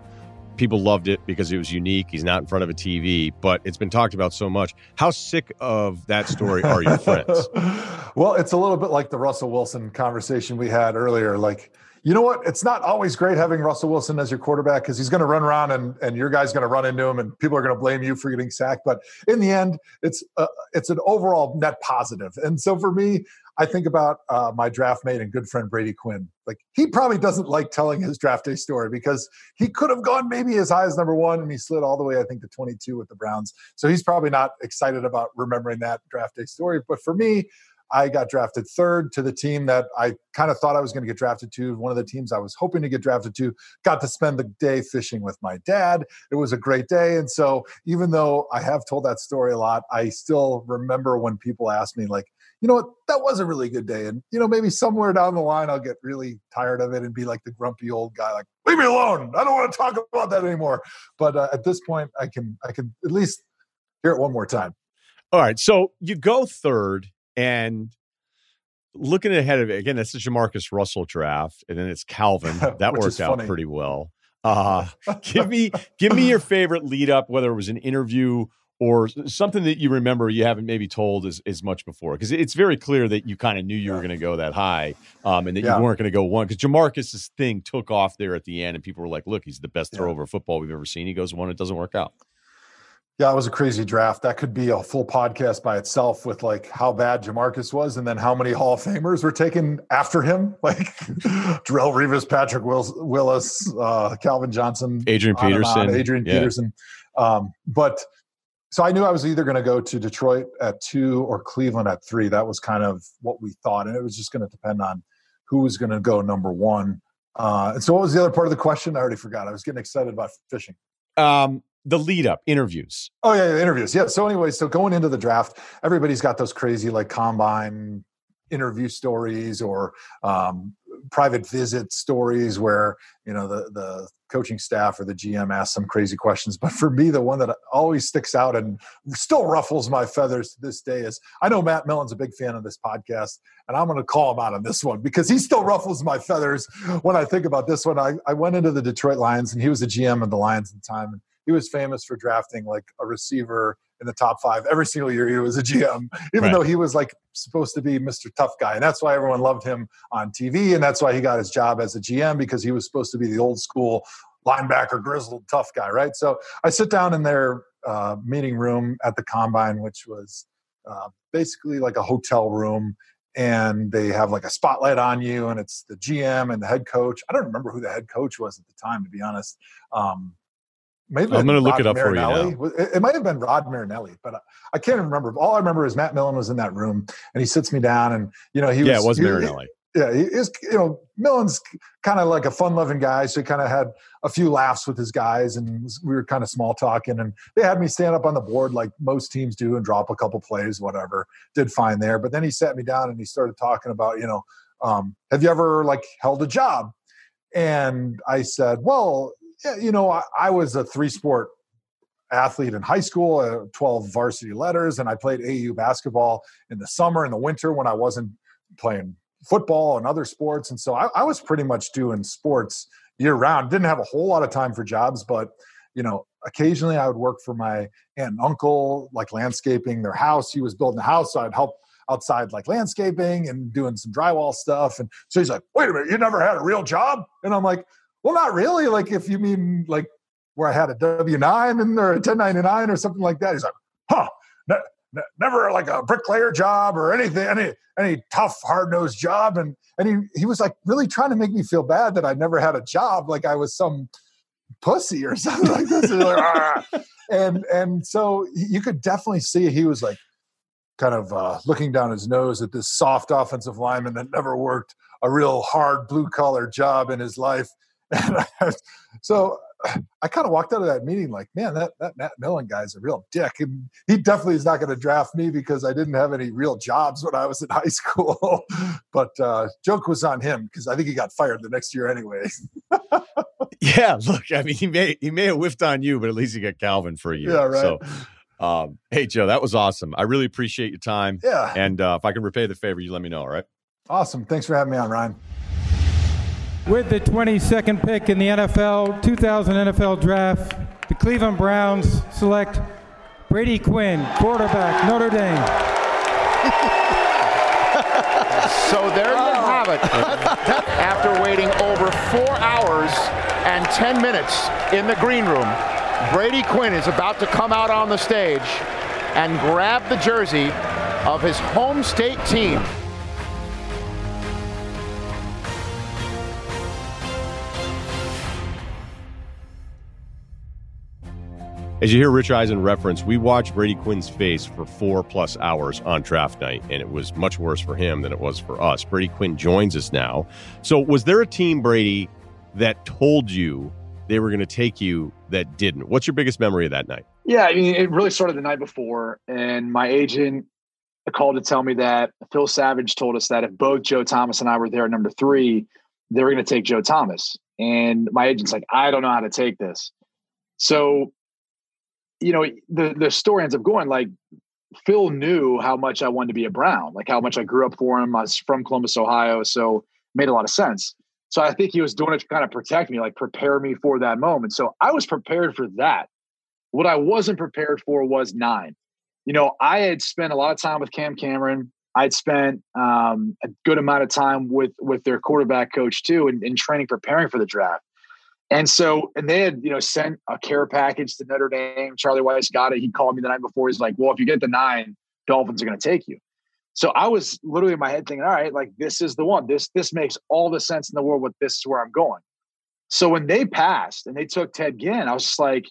People loved it because it was unique. He's not in front of a TV, but it's been talked about so much. How sick of that story are your friends? Well, it's a little bit like the Russell Wilson conversation we had earlier. Like, you know what? It's not always great having Russell Wilson as your quarterback because he's going to run around and your guy's going to run into him and people are going to blame you for getting sacked. But in the end, it's an overall net positive. And so for me, I think about my draft mate and good friend Brady Quinn. Like, he probably doesn't like telling his draft day story because he could have gone maybe as high as number one and he slid all the way, I think, to 22 with the Browns. So he's probably not excited about remembering that draft day story. But for me, I got drafted third to the team that I kind of thought I was going to get drafted to. One of the teams I was hoping to get drafted to. Got to spend the day fishing with my dad. It was a great day. And so even though I have told that story a lot, I still remember when people ask me, like, you know what, that was a really good day. And, you know, maybe somewhere down the line, I'll get really tired of it and be like the grumpy old guy, like, leave me alone. I don't want to talk about that anymore. But at this point, I can at least hear it one more time. All right. So you go third. And looking ahead of it, again, that's the Jamarcus Russell draft, and then it's Calvin. That worked out pretty well. Give me your favorite lead up, whether it was an interview or something that you remember you haven't maybe told as much before. Because it's very clear that you kind of knew you were going to go that high and that you weren't going to go one. Because Jamarcus's thing took off there at the end, and people were like, look, he's the best throw over football we've ever seen. He goes one, it doesn't work out. Yeah, it was a crazy draft. That could be a full podcast by itself with, like, how bad Jamarcus was and then how many Hall of Famers were taken after him, like Darrelle Revis, Patrick Willis, Calvin Johnson, Adrian Peterson. But so I knew I was either going to go to Detroit at 2 or Cleveland at 3. That was kind of what we thought. And it was just going to depend on who was going to go number one. And so what was the other part of the question? I already forgot. I was getting excited about fishing. The lead-up, interviews. Oh, yeah, interviews. Yeah, so anyway, so going into the draft, everybody's got those crazy, like, combine interview stories or private visit stories where, you know, the coaching staff or the GM asks some crazy questions. But for me, the one that always sticks out and still ruffles my feathers to this day is, I know Matt Millen's a big fan of this podcast, and I'm going to call him out on this one because he still ruffles my feathers when I think about this one. I went into the Detroit Lions, and he was the GM of the Lions at the time, and he was famous for drafting, like, a receiver in the top 5 every single year. He was a GM, even though he was, like, supposed to be Mr. Tough Guy. And that's why everyone loved him on TV. And that's why he got his job as a GM, because he was supposed to be the old school linebacker, grizzled tough guy. Right. So I sit down in their meeting room at the combine, which was basically like a hotel room. And they have, like, a spotlight on you, and it's the GM and the head coach. I don't remember who the head coach was at the time, to be honest. Maybe I'm going to look it up for you now. It might have been Rod Marinelli, but I can't remember. All I remember is Matt Millen was in that room, and he sits me down, and, you know, it was Marinelli. Millen's kind of like a fun-loving guy, so he kind of had a few laughs with his guys, and we were kind of small talking, and they had me stand up on the board like most teams do and drop a couple plays, whatever. Did fine there, but then he sat me down and he started talking about, you know, have you ever, like, held a job? And I said, well, yeah, you know, I was a 3-sport athlete in high school, 12 varsity letters, and I played AAU basketball in the summer and the winter when I wasn't playing football and other sports. And so I was pretty much doing sports year-round. Didn't have a whole lot of time for jobs, but, you know, occasionally I would work for my aunt and uncle, like landscaping their house. He was building a house, so I'd help outside, like landscaping and doing some drywall stuff. And so he's like, wait a minute, you never had a real job? And I'm like, well, not really. Like, if you mean, like, where I had a W-9 and or a 1099 or something like that. He's like, huh, never like a bricklayer job or anything, any tough, hard-nosed job. And he was, like, really trying to make me feel bad that I never had a job. Like I was some pussy or something like this. And, like, and so you could definitely see he was like kind of looking down his nose at this soft offensive lineman that never worked a real hard blue collar job in his life. And so I kind of walked out of that meeting like, man, that Matt Millen guy's a real dick. And he definitely is not going to draft me because I didn't have any real jobs when I was in high school. But joke was on him because I think he got fired the next year anyway. Yeah, look, I mean, he may have whiffed on you, but at least he got Calvin for a year. Yeah, right. So, hey, Joe, that was awesome. I really appreciate your time. Yeah. And if I can repay the favor, you let me know, all right? Awesome. Thanks for having me on, Ryan. With the 22nd pick in the NFL 2000 NFL Draft, the Cleveland Browns select Brady Quinn, quarterback, Notre Dame. So there you have it. After waiting over 4 hours and 10 minutes in the green room, Brady Quinn is about to come out on the stage and grab the jersey of his home state team. As you hear Rich Eisen reference, we watched Brady Quinn's face for 4+ hours on draft night, and it was much worse for him than it was for us. Brady Quinn joins us now. So was there a team, Brady, that told you they were going to take you that didn't? What's your biggest memory of that night? Yeah, I mean, it really started the night before, and my agent called to tell me that Phil Savage told us that if both Joe Thomas and I were there at number 3, they were going to take Joe Thomas. And my agent's like, I don't know how to take this. So, you know, the story ends up going like Phil knew how much I wanted to be a Brown, like how much I grew up for him. I was from Columbus, Ohio, so it made a lot of sense. So I think he was doing it to kind of protect me, like prepare me for that moment. So I was prepared for that. What I wasn't prepared for was 9. You know, I had spent a lot of time with Cam Cameron. I'd spent a good amount of time with their quarterback coach too, in training, preparing for the draft. And so, and they had, you know, sent a care package to Notre Dame. Charlie Weiss got it. He called me the night before. He's like, well, if you get the 9, Dolphins are going to take you. So I was literally in my head thinking, all right, like this is the one, this makes all the sense in the world, with this is where I'm going. So when they passed and they took Ted Ginn, I was just like,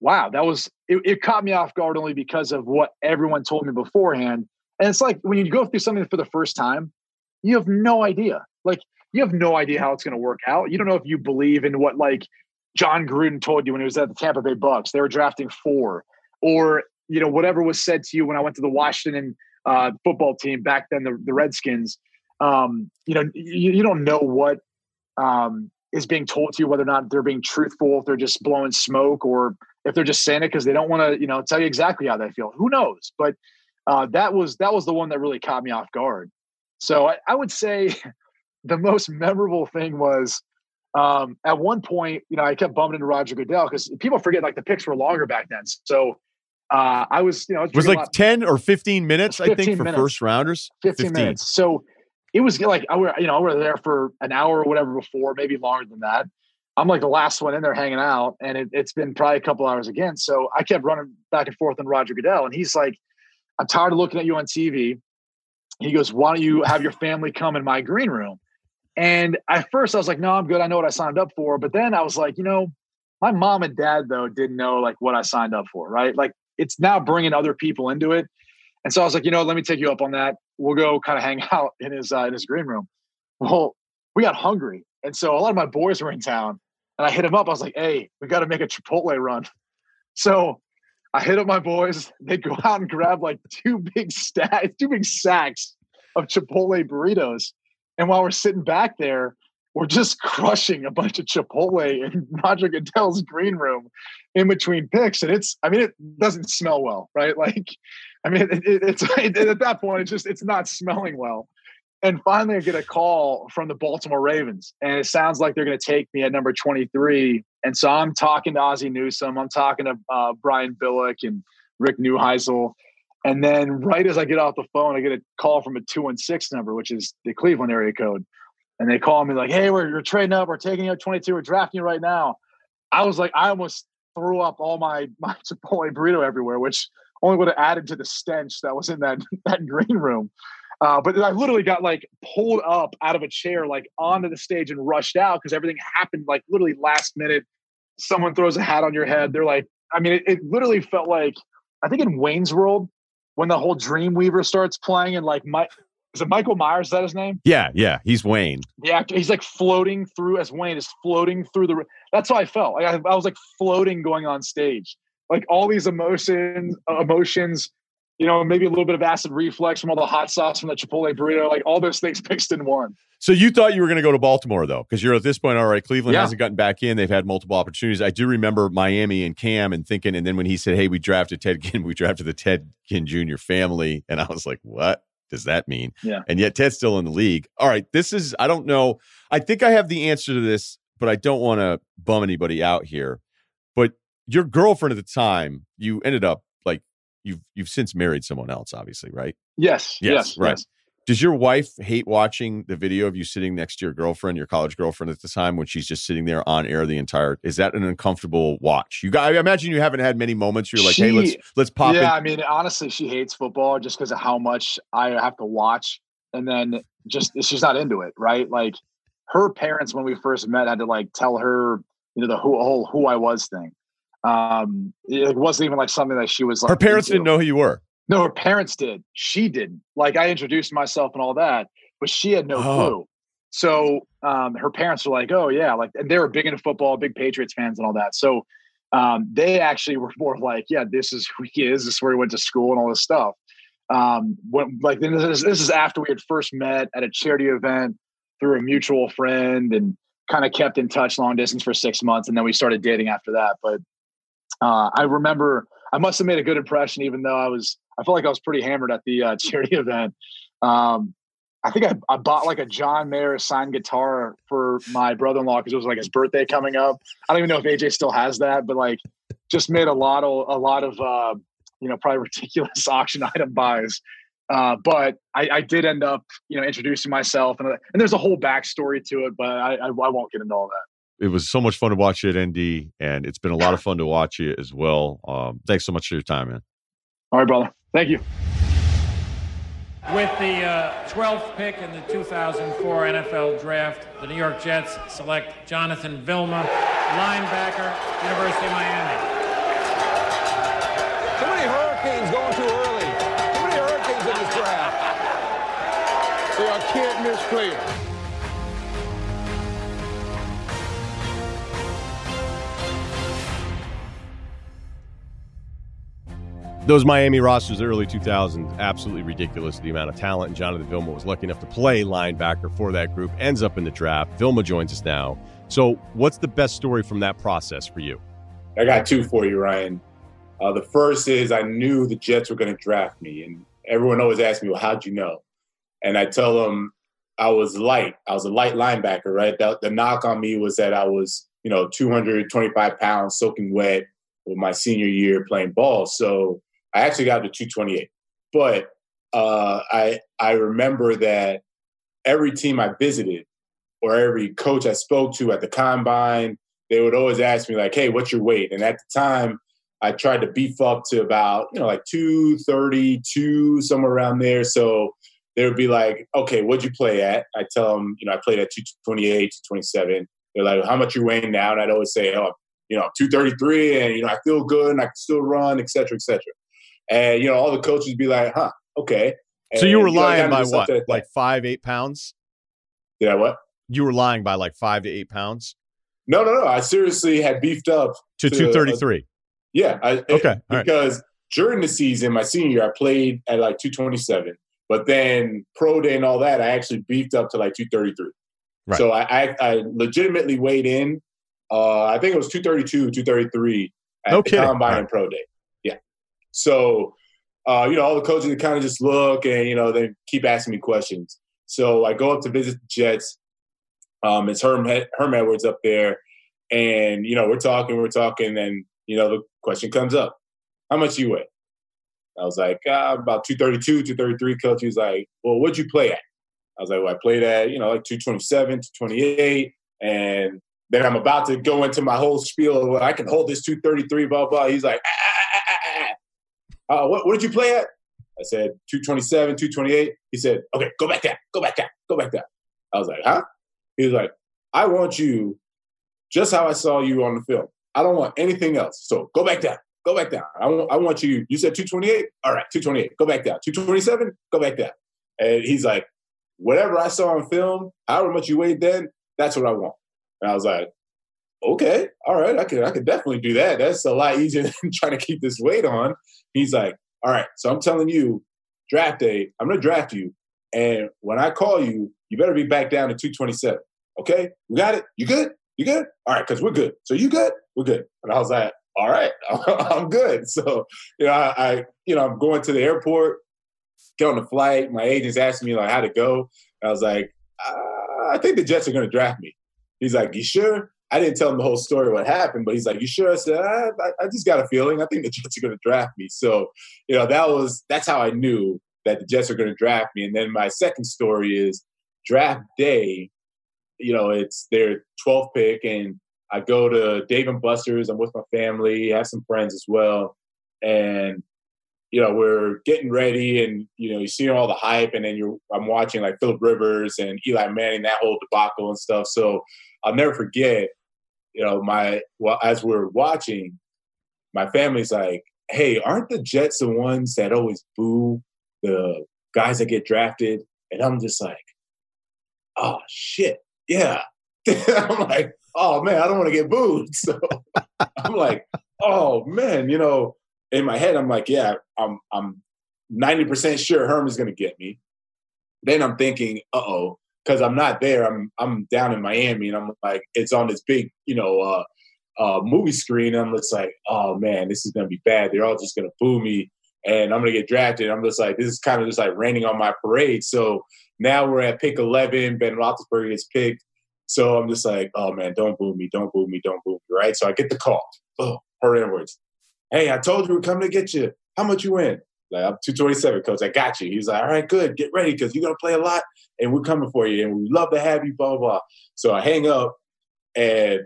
wow, that was, it caught me off guard only because of what everyone told me beforehand. And it's like, when you go through something for the first time, you have no idea. Like, you have no idea how it's going to work out. You don't know if you believe in what, like, John Gruden told you when he was at the Tampa Bay Bucks. They were drafting 4, or, you know, whatever was said to you when I went to the Washington football team back then, the Redskins. You know, you don't know what is being told to you, whether or not they're being truthful, if they're just blowing smoke, or if they're just saying it because they don't want to, you know, tell you exactly how they feel. Who knows? But that was the one that really caught me off guard. So I would say – the most memorable thing was at one point, you know, I kept bumping into Roger Goodell because people forget, like, the picks were longer back then. So I was, you know, it was like 10 or 15 minutes, I think, for first rounders. 15 minutes. So it was like, I were there for an hour or whatever before, maybe longer than that. I'm like the last one in there hanging out, and it's been probably a couple hours again. So I kept running back and forth on Roger Goodell, and he's like, I'm tired of looking at you on TV. He goes, why don't you have your family come in my green room? And at first I was like, no, I'm good. I know what I signed up for. But then I was like, you know, my mom and dad, though, didn't know, like, what I signed up for, right? Like, it's now bringing other people into it. And so I was like, you know, let me take you up on that. We'll go kind of hang out in his green room. Well, we got hungry. And so a lot of my boys were in town, and I hit him up. I was like, hey, we got to make a Chipotle run. So I hit up my boys. They go out and grab like two big sacks of Chipotle burritos. And while we're sitting back there, we're just crushing a bunch of Chipotle in Roger Goodell's green room in between picks. And it's, I mean, it doesn't smell well, right? Like, I mean, it's at that point, it's not smelling well. And finally I get a call from the Baltimore Ravens, and it sounds like they're going to take me at number 23. And so I'm talking to Ozzie Newsome. I'm talking to Brian Billick and Rick Neuheisel. And then right as I get off the phone, I get a call from a 216 number, which is the Cleveland area code. And they call me like, hey, you're trading up. We're taking you at 22. We're drafting you right now. I was like, I almost threw up all my Chipotle burrito everywhere, which only would have added to the stench that was in that green room. But I literally got, like, pulled up out of a chair, like, onto the stage and rushed out because everything happened, like, literally last minute, someone throws a hat on your head. They're like, I mean, it literally felt like, I think in Wayne's World, when the whole Dreamweaver starts playing and like, is it Michael Myers? Is that his name? Yeah. Yeah. He's Wayne. Yeah. He's like floating through as Wayne is floating through the, that's how I felt. Like I was like floating going on stage, like all these emotions, you know, maybe a little bit of acid reflux from all the hot sauce from the Chipotle burrito, like all those things mixed in one. So you thought you were going to go to Baltimore, though, because you're at this point, all right, Cleveland hasn't gotten back in. They've had multiple opportunities. I do remember Miami and Cam and thinking, and then when he said, hey, we drafted Ted Ginn, we drafted the Ted Ginn Jr. family. And I was like, what does that mean? Yeah. And yet Ted's still in the league. All right, this is, I don't know. I think I have the answer to this, but I don't want to bum anybody out here. But your girlfriend at the time, you ended up like, you've since married someone else, obviously, right? Yes. Right. Yes. Does your wife hate watching the video of you sitting next to your girlfriend, your college girlfriend at the time, when she's just sitting there on air the entire, is that an uncomfortable watch? You guys, I imagine you haven't had many moments where you're like, hey, let's pop in. Yeah, I mean, honestly, she hates football just because of how much I have to watch. And then just, she's not into it, right? Like her parents, when we first met, had to like tell her, you know, the whole who I was thing. It wasn't even like something that she was like, her parents into. Didn't know who you were. No, her parents did. She didn't. Like I introduced myself and all that, but she had no clue. So, her parents were like, oh yeah. Like, and they were big into football, big Patriots fans and all that. So, they actually were more like, yeah, this is who he is. This is where he went to school and all this stuff. This is after we had first met at a charity event through a mutual friend and kind of kept in touch long distance for 6 months. And then we started dating after that. But, I remember I must've made a good impression, even though I felt like I was pretty hammered at the charity event. I think I bought like a John Mayer signed guitar for my brother-in-law because it was like his birthday coming up. I don't even know if AJ still has that, but like just made a lot of you know, probably ridiculous auction item buys. But I did end up, you know, introducing myself and there's a whole backstory to it, but I won't get into all that. It was so much fun to watch you at ND, and it's been a lot of fun to watch you as well. Thanks so much for your time, man. All right, brother. Thank you. With the 12th pick in the 2004 NFL Draft, the New York Jets select Jonathan Vilma, linebacker, University of Miami. Too many Hurricanes going too early. Too many Hurricanes in this draft. They are can't-miss players. Those Miami rosters, the early 2000s, absolutely ridiculous, the amount of talent. And Jonathan Vilma was lucky enough to play linebacker for that group, ends up in the draft. Vilma joins us now. So what's the best story from that process for you? I got two for you, Ryan. The first is I knew the Jets were going to draft me. And everyone always asked me, well, how'd you know? And I tell them I was light. I was a light linebacker, right? The knock on me was that I was, you know, 225 pounds soaking wet with my senior year playing ball. So I actually got to 228, but I remember that every team I visited or every coach I spoke to at the combine, they would always ask me like, hey, what's your weight? And at the time, I tried to beef up to about, you know, like 232, somewhere around there. So they would be like, okay, what'd you play at? I tell them, you know, I played at 228, 227. They're like, well, how much you weighing now? And I'd always say, oh, you know, 233, and, you know, I feel good and I can still run, et cetera, et cetera. And, you know, all the coaches would be like, huh, okay. And, so you were lying by what? Like 5-8 pounds? Yeah, what? You were lying by like 5 to 8 pounds? No. I seriously had beefed up to 233. Yeah. Because during the season, my senior year, I played at like 227. But then pro day and all that, I actually beefed up to like 233. Right. So I legitimately weighed in. I think it was 232, 233 at the combine and pro day. So, you know, all the coaches kind of just look and, you know, they keep asking me questions. So I go up to visit the Jets. It's Herm Edwards up there. And, you know, we're talking. And, you know, the question comes up. How much you weigh? I was like, about 232, 233. Coach, he was like, well, what'd you play at? I was like, well, I played at, you know, like 227, 228. And then I'm about to go into my whole spiel of, well, I can hold this 233, blah, blah. He's like, what did you play at? I said, 227, 228. He said, okay, go back down. I was like, huh? He was like, I want you just how I saw you on the film. I don't want anything else. So go back down. Go back down. I want you. You said 228? All right, 228. Go back down. 227? Go back down. And he's like, whatever I saw on film, however much you weighed then, that's what I want. And I was like, okay, all right, I can definitely do that. That's a lot easier than trying to keep this weight on. He's like, all right, so I'm telling you, draft day, I'm going to draft you. And when I call you, you better be back down to 227. Okay, we got it? You good? You good? All right, because we're good. So you good? We're good. And I was like, all right, I'm good. So, I'm going to the airport, get on the flight. My agent's asking me like how to go. And I was like, I think the Jets are going to draft me. He's like, you sure? I didn't tell him the whole story of what happened, but he's like, you sure? I said, I just got a feeling. I think the Jets are going to draft me. So, that's how I knew that the Jets are going to draft me. And then my second story is draft day. It's their 12th pick, and I go to Dave & Buster's. I'm with my family, have some friends as well. And, we're getting ready, and, you see all the hype, and then I'm watching, like, Phillip Rivers and Eli Manning, that whole debacle and stuff. So I'll never forget, as we're watching, my family's like, hey, aren't the Jets the ones that always boo the guys that get drafted? And I'm just like, oh, shit. Yeah. I'm like, oh, man, I don't want to get booed. So I'm like, oh, man, in my head, I'm like, yeah, I'm 90% sure Herm is going to get me. Then I'm thinking, uh-oh, because I'm not there. I'm down in Miami, and I'm like, it's on this big, movie screen. And I'm just like, oh, man, this is going to be bad. They're all just going to boo me, and I'm going to get drafted. I'm just like, this is kind of just like raining on my parade. So now we're at pick 11. Ben Roethlisberger gets picked. So I'm just like, oh, man, don't boo me, don't boo me, don't boo me, right? So I get the call. Oh, Herm Edwards. Hey, I told you we're coming to get you. How much you win? Like, I'm 227, coach. I got you. He's like, all right, good. Get ready because you're going to play a lot, and we're coming for you, and we'd love to have you, blah, blah, blah. So I hang up, and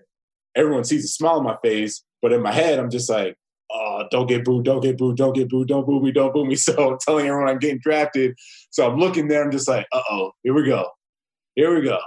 everyone sees a smile on my face, but in my head, I'm just like, oh, don't get booed, don't get booed, don't get booed, don't boo me, don't boo me. So I'm telling everyone I'm getting drafted. So I'm looking there. I'm just like, uh-oh, here we go. Here we go.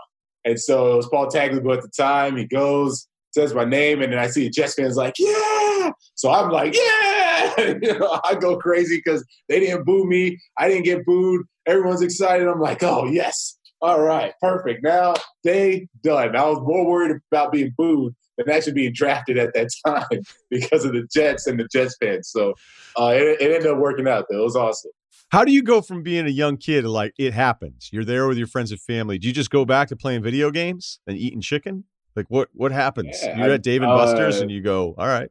And so it was Paul Tagliabue at the time. He goes, says my name, and then I see a Jets fan's like, yeah! So I'm like, yeah! I go crazy because they didn't boo me. I didn't get booed. Everyone's excited. I'm like, oh, yes. All right, perfect. Now, day done. I was more worried about being booed than actually being drafted at that time because of the Jets and the Jets fans. So it ended up working out, though. It was awesome. How do you go from being a young kid to, like, it happens? You're there with your friends and family. Do you just go back to playing video games and eating chicken? Like, what happens? Yeah, you're at Dave and Buster's and you go, all right.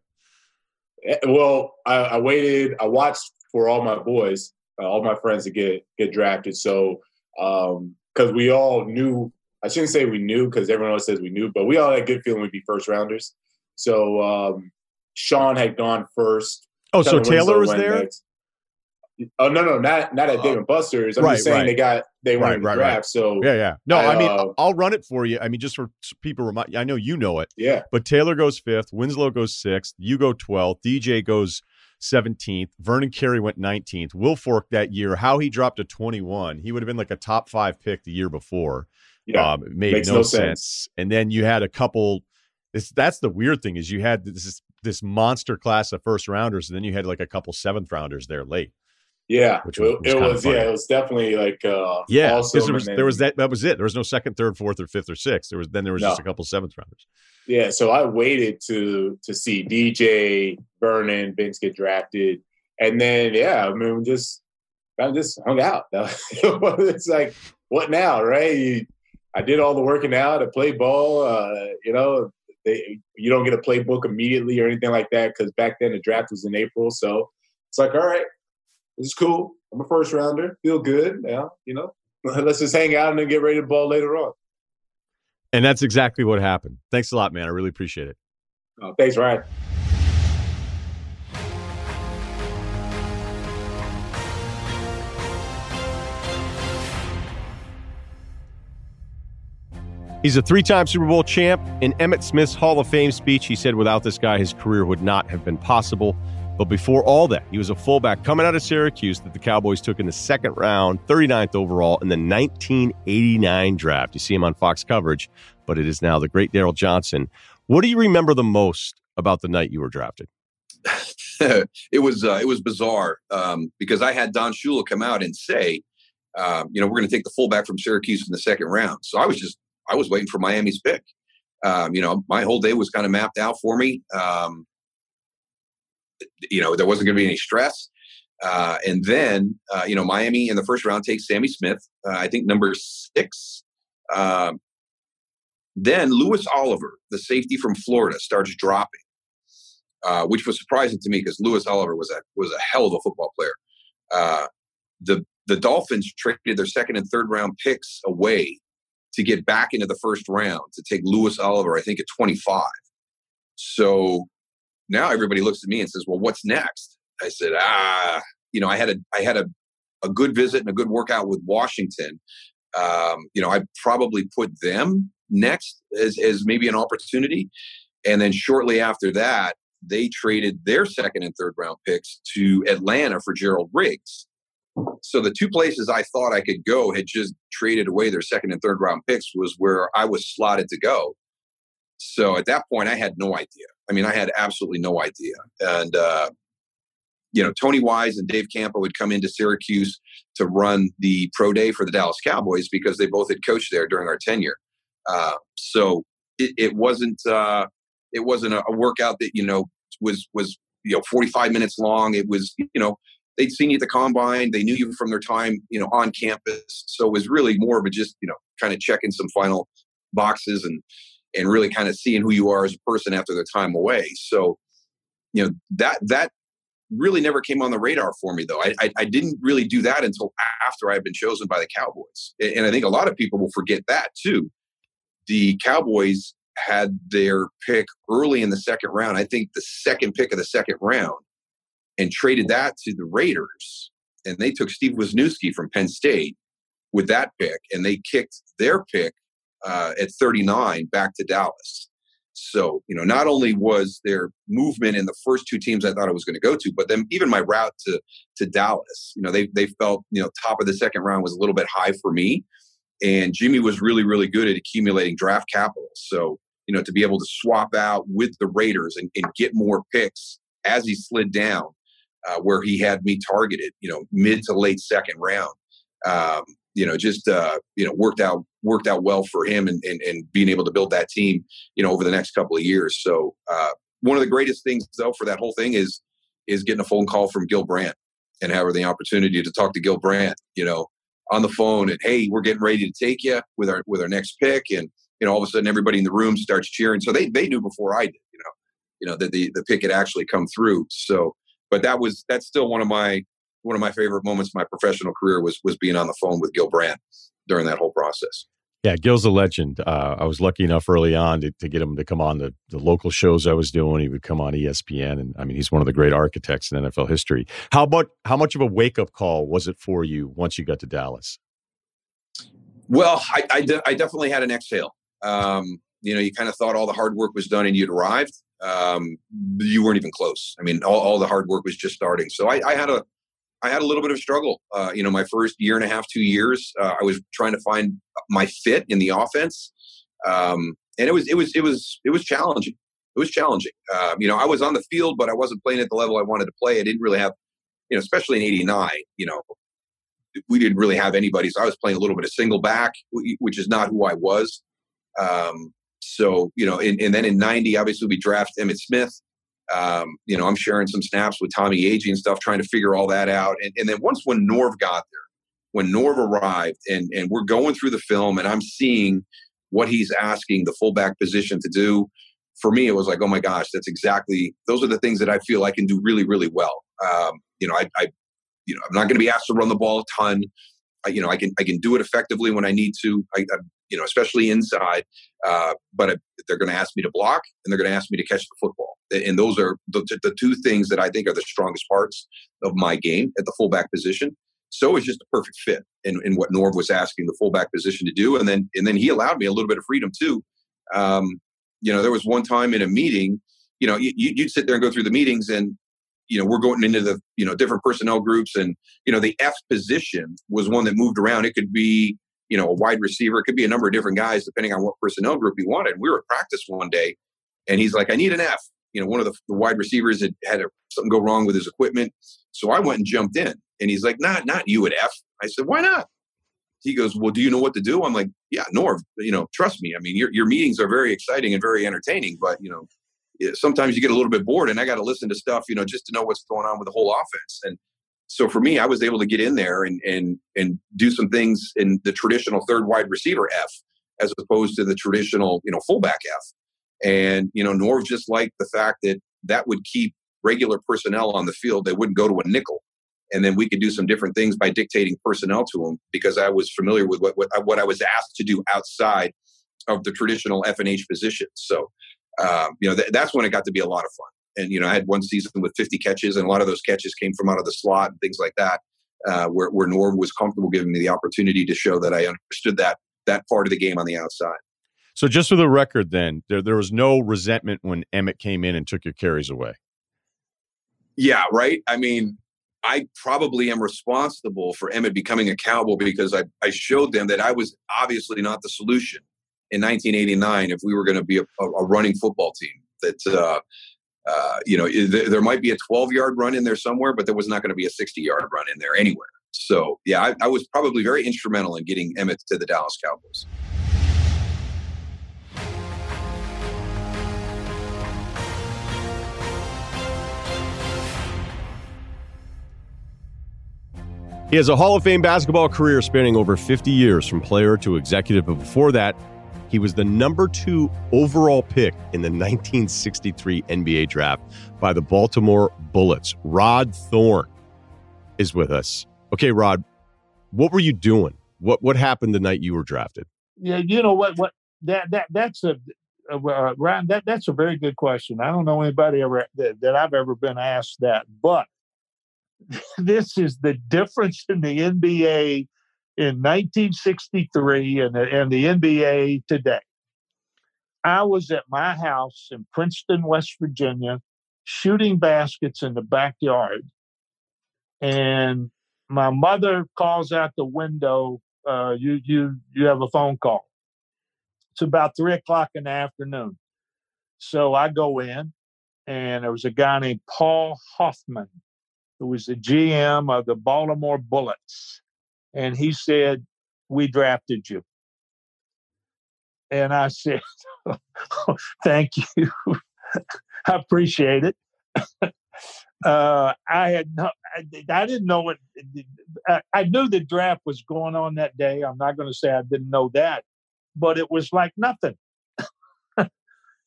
Well, I waited. I watched for all my boys, all my friends to get drafted. So, because we all knew, I shouldn't say we knew because everyone else says we knew, but we all had a good feeling we'd be first rounders. So Sean had gone first. Oh, so Taylor was there? Next. Oh, no, not at Dave & Buster's. I'm just saying right. they won the draft. So yeah. No, I mean, I'll run it for you. I mean, just for people remind, I know you know it. Yeah. But Taylor goes 5th, Winslow goes 6th, you go 12th, DJ goes 17th, Vernon Carey went 19th, Will Fork that year, how he dropped to 21. He would have been like a top 5 pick the year before. Yeah, made no sense. And then you had a couple. That's the weird thing is you had this monster class of first rounders, and then you had like a couple 7th rounders there late. Yeah, it was definitely like there was it. There was no 2nd, 3rd, 4th, or 5th or 6th. There was just a couple 7th rounders. Yeah, so I waited to see DJ, Vernon, Vince get drafted, and then I just hung out. It's like what now, right? I did all the working out. I played ball. You don't get a playbook immediately or anything like that because back then the draft was in April. So it's like, all right. This is cool. I'm a first rounder. Feel good now, Let's just hang out and then get ready to ball later on. And that's exactly what happened. Thanks a lot, man. I really appreciate it. Thanks, Ryan. He's a 3-time Super Bowl champ. In Emmitt Smith's Hall of Fame speech, he said, without this guy, his career would not have been possible. But before all that, he was a fullback coming out of Syracuse that the Cowboys took in the 2nd round, 39th overall in the 1989 draft. You see him on Fox coverage, but it is now the great Daryl Johnson. What do you remember the most about the night you were drafted? It was bizarre because I had Don Shula come out and say, we're going to take the fullback from Syracuse in the second round. So I was waiting for Miami's pick. My whole day was kind of mapped out for me. There wasn't going to be any stress. And then Miami in the first round takes Sammy Smith, I think number 6. Then Lewis Oliver, the safety from Florida, starts dropping, which was surprising to me because Lewis Oliver was a hell of a football player. The Dolphins traded their second and third round picks away to get back into the first round to take Lewis Oliver, I think, at 25. So now everybody looks at me and says, well, what's next? I said, I had a good visit and a good workout with Washington. I probably put them next as maybe an opportunity. And then shortly after that, they traded their second and third round picks to Atlanta for Gerald Riggs. So the two places I thought I could go had just traded away their second and third round picks, was where I was slotted to go. So at that point, I had no idea. I mean, I had absolutely no idea. And, Tony Wise and Dave Campo had come into Syracuse to run the pro day for the Dallas Cowboys because they both had coached there during our tenure. So it wasn't a workout that, was 45 minutes long. It was, they'd seen you at the combine. They knew you from their time, on campus. So it was really more of a just, kind of checking some final boxes and really kind of seeing who you are as a person after their time away. So, that really never came on the radar for me, though. I didn't really do that until after I had been chosen by the Cowboys. And I think a lot of people will forget that, too. The Cowboys had their pick early in the second round, I think the second pick of the second round, and traded that to the Raiders. And they took Steve Wisniewski from Penn State with that pick, and they kicked their pick at 39 back to Dallas. So, not only was there movement in the first two teams I thought I was going to go to, but then even my route to Dallas, they felt, top of the second round was a little bit high for me. And Jimmy was really, really good at accumulating draft capital. So, to be able to swap out with the Raiders and get more picks as he slid down, where he had me targeted, mid to late second round, worked out well for him and being able to build that team, over the next couple of years. So one of the greatest things, though, for that whole thing is getting a phone call from Gil Brandt and having the opportunity to talk to Gil Brandt, on the phone, and hey, we're getting ready to take you with our next pick. And, all of a sudden everybody in the room starts cheering. So they knew before I did, that the pick had actually come through. So, but that's still one of my favorite moments of my professional career was being on the phone with Gil Brandt during that whole process. Yeah, Gil's a legend. I was lucky enough early on to get him to come on the local shows I was doing. He would come on ESPN, and I mean, he's one of the great architects in NFL history. How much of a wake-up call was it for you once you got to Dallas? Well, I definitely had an exhale. You kind of thought all the hard work was done and you'd arrived. You weren't even close. I mean, all the hard work was just starting. So I had a little bit of struggle. My first year and a half, 2 years, I was trying to find my fit in the offense. And it was challenging. It was challenging. I was on the field, but I wasn't playing at the level I wanted to play. I didn't really have, especially in 89, we didn't really have anybody. So I was playing a little bit of single back, which is not who I was. And then in 90, obviously we draft Emmitt Smith. I'm sharing some snaps with Tommy Agee and stuff, trying to figure all that out. And then once when Norv got there, when Norv arrived and we're going through the film and I'm seeing what he's asking the fullback position to do, for me, it was like, oh my gosh, those are the things that I feel I can do really, really well. I'm not going to be asked to run the ball a ton. I can do it effectively when I need to. I especially inside. But they're going to ask me to block, and they're going to ask me to catch the football. And those are the two things that I think are the strongest parts of my game at the fullback position. So it's just a perfect fit in what Norv was asking the fullback position to do. And then he allowed me a little bit of freedom too. There was one time in a meeting, you'd sit there and go through the meetings and, we're going into the, different personnel groups and, the F position was one that moved around. It could be, a wide receiver. It could be a number of different guys, depending on what personnel group he wanted. We were at practice one day and he's like, I need an F. you know, one of the wide receivers had something go wrong with his equipment. So I went and jumped in. And he's like, not you at F. I said, why not? He goes, well, do you know what to do? I'm like, yeah, Norv, you know, trust me. I mean, your meetings are very exciting and very entertaining, but, you know, sometimes you get a little bit bored and I got to listen to stuff, you know, just to know what's going on with the whole offense. And so for me, I was able to get in there and do some things in the traditional third wide receiver F as opposed to the traditional, you know, fullback F. And, you know, Norv just liked the fact that that would keep regular personnel on the field. They wouldn't go to a nickel. And then we could do some different things by dictating personnel to him because I was familiar with what I was asked to do outside of the traditional F&H position. So, you know, that's when it got to be a lot of fun. And, you know, I had one season with 50 catches, and a lot of those catches came from out of the slot and things like that, where Norv was comfortable giving me the opportunity to show that I understood that part of the game on the outside. So just for the record then, there was no resentment when Emmett came in and took your carries away? Yeah, right? I mean, I probably am responsible for Emmett becoming a Cowboy because I showed them that I was obviously not the solution in 1989 if we were going to be a running football team. That, you know, there might be a 12-yard run in there somewhere, but there was not going to be a 60-yard run in there anywhere. So, yeah, I was probably very instrumental in getting Emmett to the Dallas Cowboys. He has a Hall of Fame basketball career spanning over 50 years from player to executive. But before that, he was the #2 overall pick in the 1963 NBA draft by the Baltimore Bullets. Rod Thorn is with us. Okay, Rod, what were you doing? What happened the night you were drafted? Yeah, you know what that's Ryan, that's a very good question. I don't know anybody ever that I've ever been asked that, but this is the difference in the NBA in 1963 and the NBA today. I was at my house in Princeton, West Virginia, shooting baskets in the backyard. And my mother calls out the window, you have a phone call. It's about 3:00 in the afternoon. So I go in, and there was a guy named Paul Hoffman, who was the GM of the Baltimore Bullets. And he said, we drafted you. And I said, oh, thank you. I appreciate it. I didn't know what. I knew the draft was going on that day. I'm not going to say I didn't know that, but it was like nothing.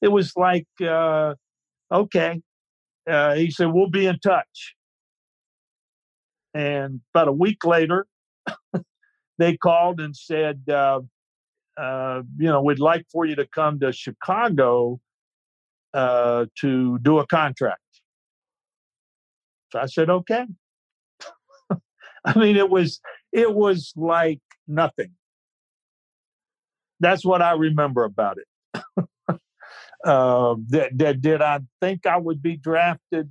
It was like, okay. He said, we'll be in touch. And about a week later, they called and said, you know, we'd like for you to come to Chicago to do a contract. So I said, okay. I mean, it was like nothing. That's what I remember about it. Did I think I would be drafted?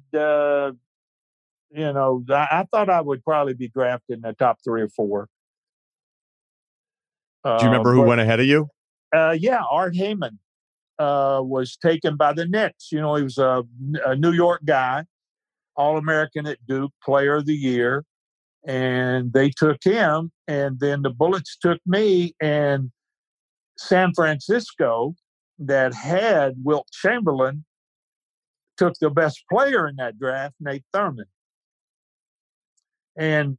You know, I thought I would probably be drafted in the top 3 or 4. Do you remember who went ahead of you? Yeah, Art Heyman was taken by the Knicks. You know, he was a New York guy, All-American at Duke, Player of the Year. And they took him, and then the Bullets took me, and San Francisco, that had Wilt Chamberlain, took the best player in that draft, Nate Thurman. And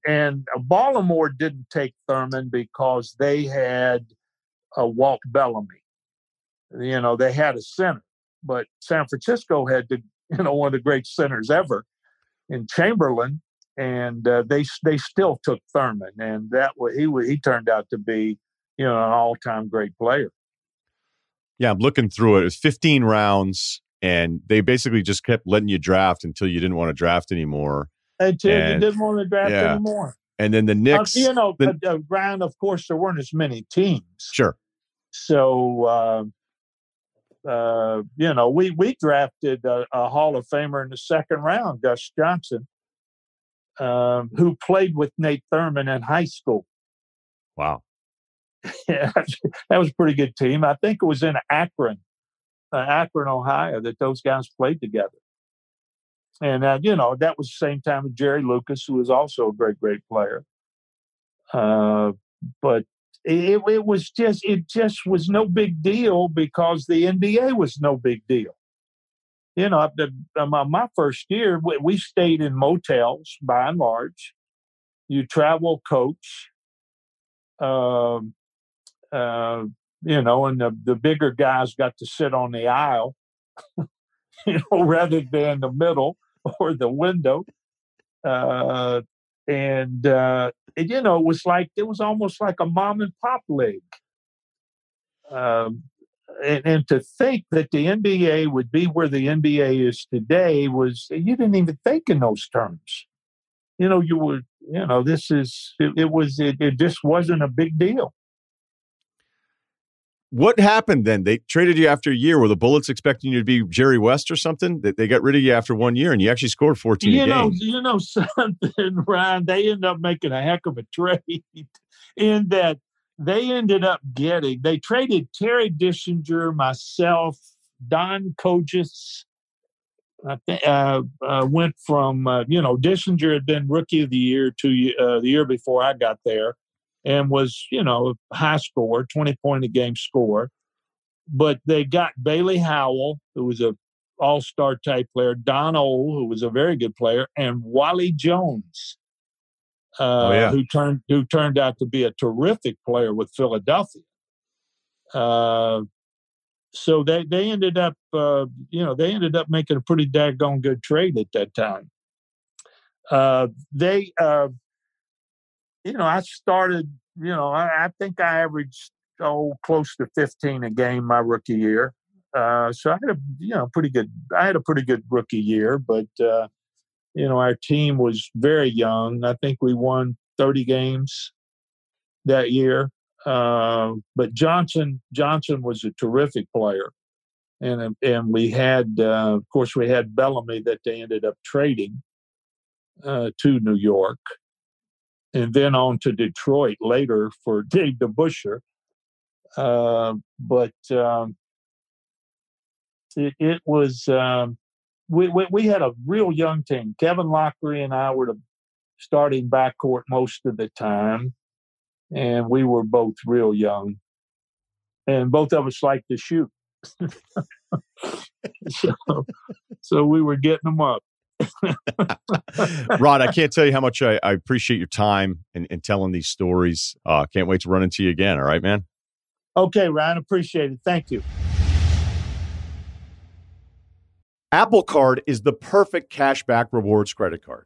Baltimore didn't take Thurman because they had Walt Bellamy. You know, they had a center, but San Francisco had one of the great centers ever in Chamberlain, and they still took Thurman, and that he turned out to be, you know, an all-time great player. Yeah, I'm looking through it. It was 15 rounds, and they basically just kept letting you draft until you didn't want to draft anymore. Until you didn't want to draft anymore. And then the Knicks... you know, Ryan, of course, there weren't as many teams. Sure. So, you know, we drafted a Hall of Famer in the second round, Gus Johnson, who played with Nate Thurman in high school. Wow. Yeah, that was a pretty good team. I think it was in Akron. Akron, Ohio, that those guys played together. And, you know, that was the same time with Jerry Lucas, who was also a great, great player. But it was just, it just was no big deal because the NBA was no big deal. You know, my first year, we stayed in motels by and large. You travel coach, you know, and the bigger guys got to sit on the aisle, you know, rather than the middle or the window. And you know, it was almost like a mom and pop league. And to think that the NBA would be where the NBA is today was, you didn't even think in those terms. You know, it just wasn't a big deal. What happened then? They traded you after a year. Were the Bullets expecting you to be Jerry West or something? That they got rid of you after 1 year, and you actually scored 14 a game. You know something, Ryan? They ended up making a heck of a trade in that they ended up getting – they traded Terry Dishinger, myself, Don Kojas. I think went from, you know, Dishinger had been Rookie of the Year the year before I got there. And was, you know, high score, 20-point-a-game score. But they got Bailey Howell, who was an all-star type player, Don Ohl, who was a very good player, and Wally Jones, who turned out to be a terrific player with Philadelphia. So they ended up, you know, they ended up making a pretty daggone good trade at that time. You know, I started, you know, I think I averaged close to 15 a game my rookie year. So I had a pretty good rookie year, but, you know, our team was very young. I think we won 30 games that year. But Johnson was a terrific player. And we had, of course, we had Bellamy that they ended up trading to New York. And then on to Detroit later for Dave DeBusschere. We had a real young team. Kevin Lockery and I were the starting backcourt most of the time. And we were both real young. And both of us liked to shoot. so we were getting them up. Rod, I can't tell you how much I appreciate your time and telling these stories. Can't wait to run into you again. All right, man. Okay, Ryan, appreciate it. Thank you. Apple Card is the perfect cash back rewards credit card.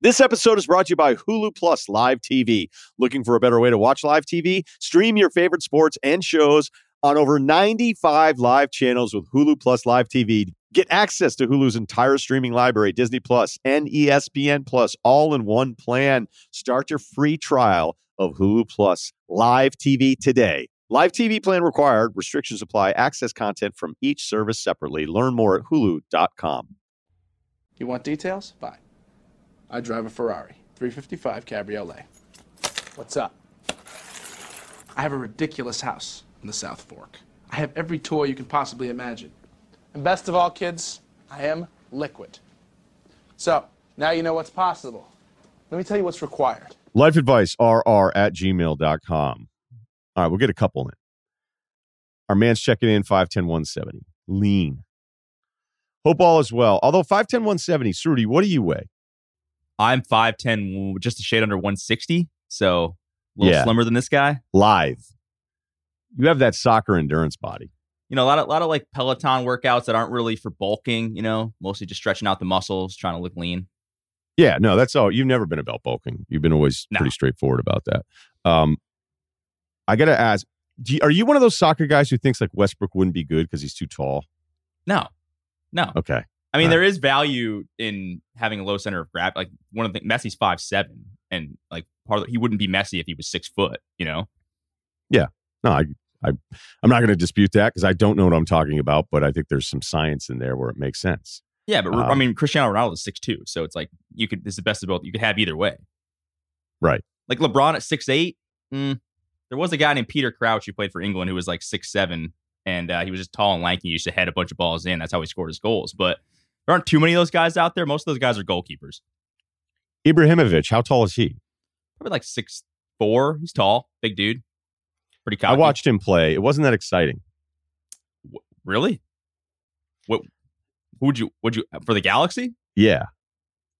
This episode is brought to you by Hulu Plus Live TV. Looking for a better way to watch live TV? Stream your favorite sports and shows on over 95 live channels with Hulu Plus Live TV. Get access to Hulu's entire streaming library, Disney Plus and ESPN Plus, all in one plan. Start your free trial of Hulu Plus Live TV today. Live TV plan required. Restrictions apply. Access content from each service separately. Learn more at Hulu.com. You want details? Fine. I drive a Ferrari 355 Cabriolet. What's up? I have a ridiculous house in the South Fork. I have every toy you can possibly imagine. And best of all, kids, I am liquid. So, now you know what's possible. Let me tell you what's required. LifeAdviceRR@gmail.com. All right, we'll get a couple in. Our man's checking in, 5'10", 170. Lean. Hope all is well. Although 5'10", 170, Surti, what do you weigh? I'm 5'10", just a shade under 160, so a little slimmer than this guy. Lithe. You have that soccer endurance body. You know, a lot of like Peloton workouts that aren't really for bulking, you know, mostly just stretching out the muscles, trying to look lean. Yeah, no, that's all. You've never been about bulking. You've been always pretty straightforward about that. I got to ask, are you one of those soccer guys who thinks like Westbrook wouldn't be good because he's too tall? No. Okay. I mean, there is value in having a low center of gravity. Like, one of the things, Messi's 5'7", and like he wouldn't be Messi if he was 6 foot, you know? Yeah. No, I'm not going to dispute that because I don't know what I'm talking about, but I think there's some science in there where it makes sense. Yeah, but I mean, Cristiano Ronaldo is 6'2", so it's like it's the best of both. You could have either way, right? Like LeBron at 6'8". There was a guy named Peter Crouch who played for England who was like 6'7", and he was just tall and lanky. He used to head a bunch of balls in. That's how he scored his goals. But there aren't too many of those guys out there. Most of those guys are goalkeepers. Ibrahimovic, how tall is he? Probably like 6'4". He's tall, big dude. Pretty cocky. I watched him play. It wasn't that exciting. Really? What? Would you for the Galaxy? Yeah.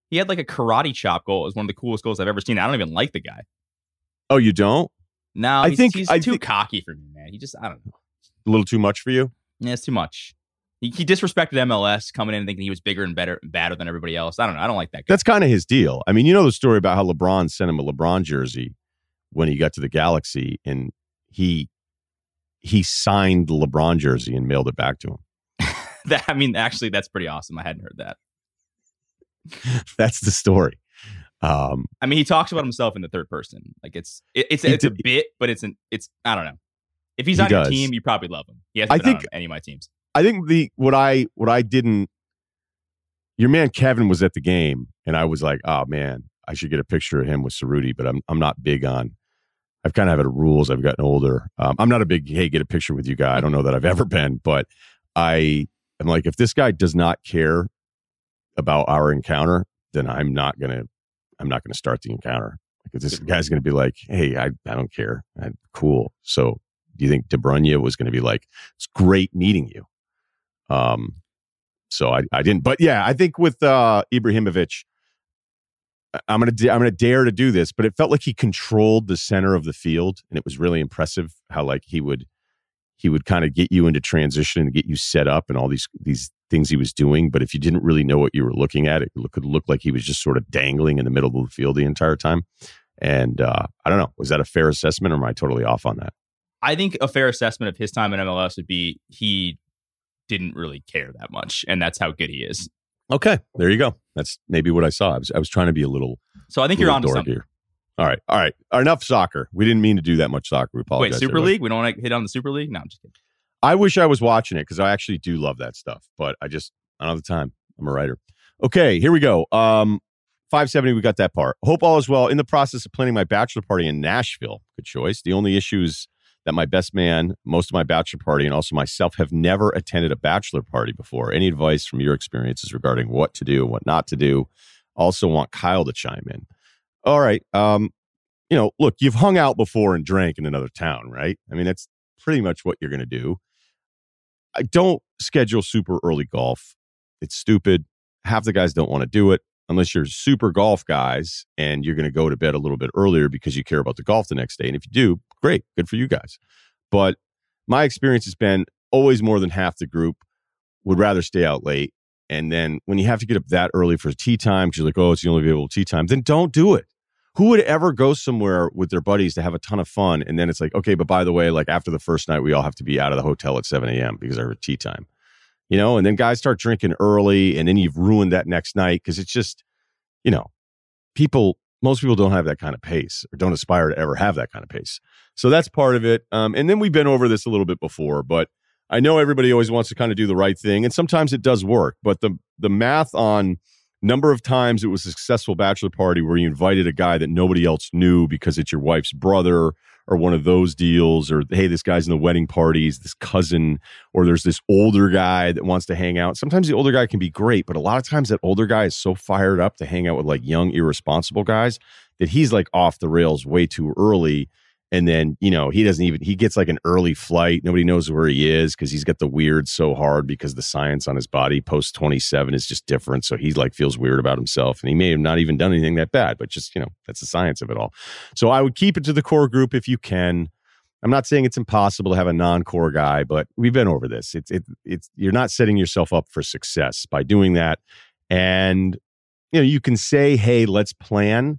He had like a karate chop goal. It was one of the coolest goals I've ever seen. I don't even like the guy. Oh, you don't? No, I think he's too cocky for me, man. He just, I don't know. A little too much for you? Yeah, it's too much. He disrespected MLS coming in and thinking he was bigger and better and badder than everybody else. I don't know. I don't like that guy. That's kind of his deal. I mean, you know the story about how LeBron sent him a LeBron jersey when he got to the Galaxy, and he signed the LeBron jersey and mailed it back to him. I mean, actually, that's pretty awesome. I hadn't heard that. That's the story. I mean, he talks about himself in the third person. Like it's a bit, but it's I don't know. If he's on your team, you probably love him. He hasn't been on any of my teams. I think what I didn't. Your man Kevin was at the game, and I was like, oh man, I should get a picture of him with Cerruti, but I'm not big on. I've kind of had rules. I've gotten older. I'm not a big hey, get a picture with you guy. I don't know that I've ever been, but I'm like, if this guy does not care about our encounter, then I'm not gonna start the encounter. Like, if this guy's gonna be like, hey, I don't care. Cool. So do you think De Bruyne was gonna be like, it's great meeting you? So I didn't, but yeah, I think with Ibrahimovic, I'm gonna dare to do this, but it felt like he controlled the center of the field, and it was really impressive how like he would kind of get you into transition and get you set up and all these things he was doing. But if you didn't really know what you were looking at, it could look like he was just sort of dangling in the middle of the field the entire time. And I don't know. Was that a fair assessment, or am I totally off on that? I think a fair assessment of his time in MLS would be he didn't really care that much. And that's how good he is. Okay. There you go. That's maybe what I saw. I was trying to be a little. So I think you're on to something. Here. All right. Enough soccer. We didn't mean to do that much soccer. We apologize. Wait, Super League? We don't want to hit on the Super League? No, I'm just kidding. I wish I was watching it because I actually do love that stuff, but I don't have the time. I'm a writer. Okay, here we go. 570, we got that part. Hope all is well. In the process of planning my bachelor party in Nashville. Good choice. The only issue is that my best man, most of my bachelor party, and also myself have never attended a bachelor party before. Any advice from your experiences regarding what to do and what not to do? Also want Kyle to chime in. All right. You know, look, you've hung out before and drank in another town, right? I mean, that's pretty much what you're going to do. I don't schedule super early golf. It's stupid. Half the guys don't want to do it unless you're super golf guys and you're going to go to bed a little bit earlier because you care about the golf the next day. And if you do, great. Good for you guys. But my experience has been always more than half the group would rather stay out late. And then when you have to get up that early for tea time, because you're like, oh, it's the only available tea time, then don't do it. Who would ever go somewhere with their buddies to have a ton of fun? And then it's like, okay, but by the way, like after the first night, we all have to be out of the hotel at 7 a.m. because our tea time, you know, and then guys start drinking early and then you've ruined that next night because it's just, you know, most people don't have that kind of pace or don't aspire to ever have that kind of pace. So that's part of it. And then we've been over this a little bit before, but I know everybody always wants to kind of do the right thing, and sometimes it does work, but the math on number of times it was a successful bachelor party where you invited a guy that nobody else knew because it's your wife's brother or one of those deals, or, hey, this guy's in the wedding parties, this cousin, or there's this older guy that wants to hang out. Sometimes the older guy can be great, but a lot of times that older guy is so fired up to hang out with like young, irresponsible guys that he's like off the rails way too early. And then, you know, he gets like an early flight. Nobody knows where he is because he's got the weird so hard because the science on his body post 27 is just different. So he like feels weird about himself, and he may have not even done anything that bad, but just, you know, that's the science of it all. So I would keep it to the core group if you can. I'm not saying it's impossible to have a non-core guy, but we've been over this. It's you're not setting yourself up for success by doing that. And, you know, you can say, hey, let's plan.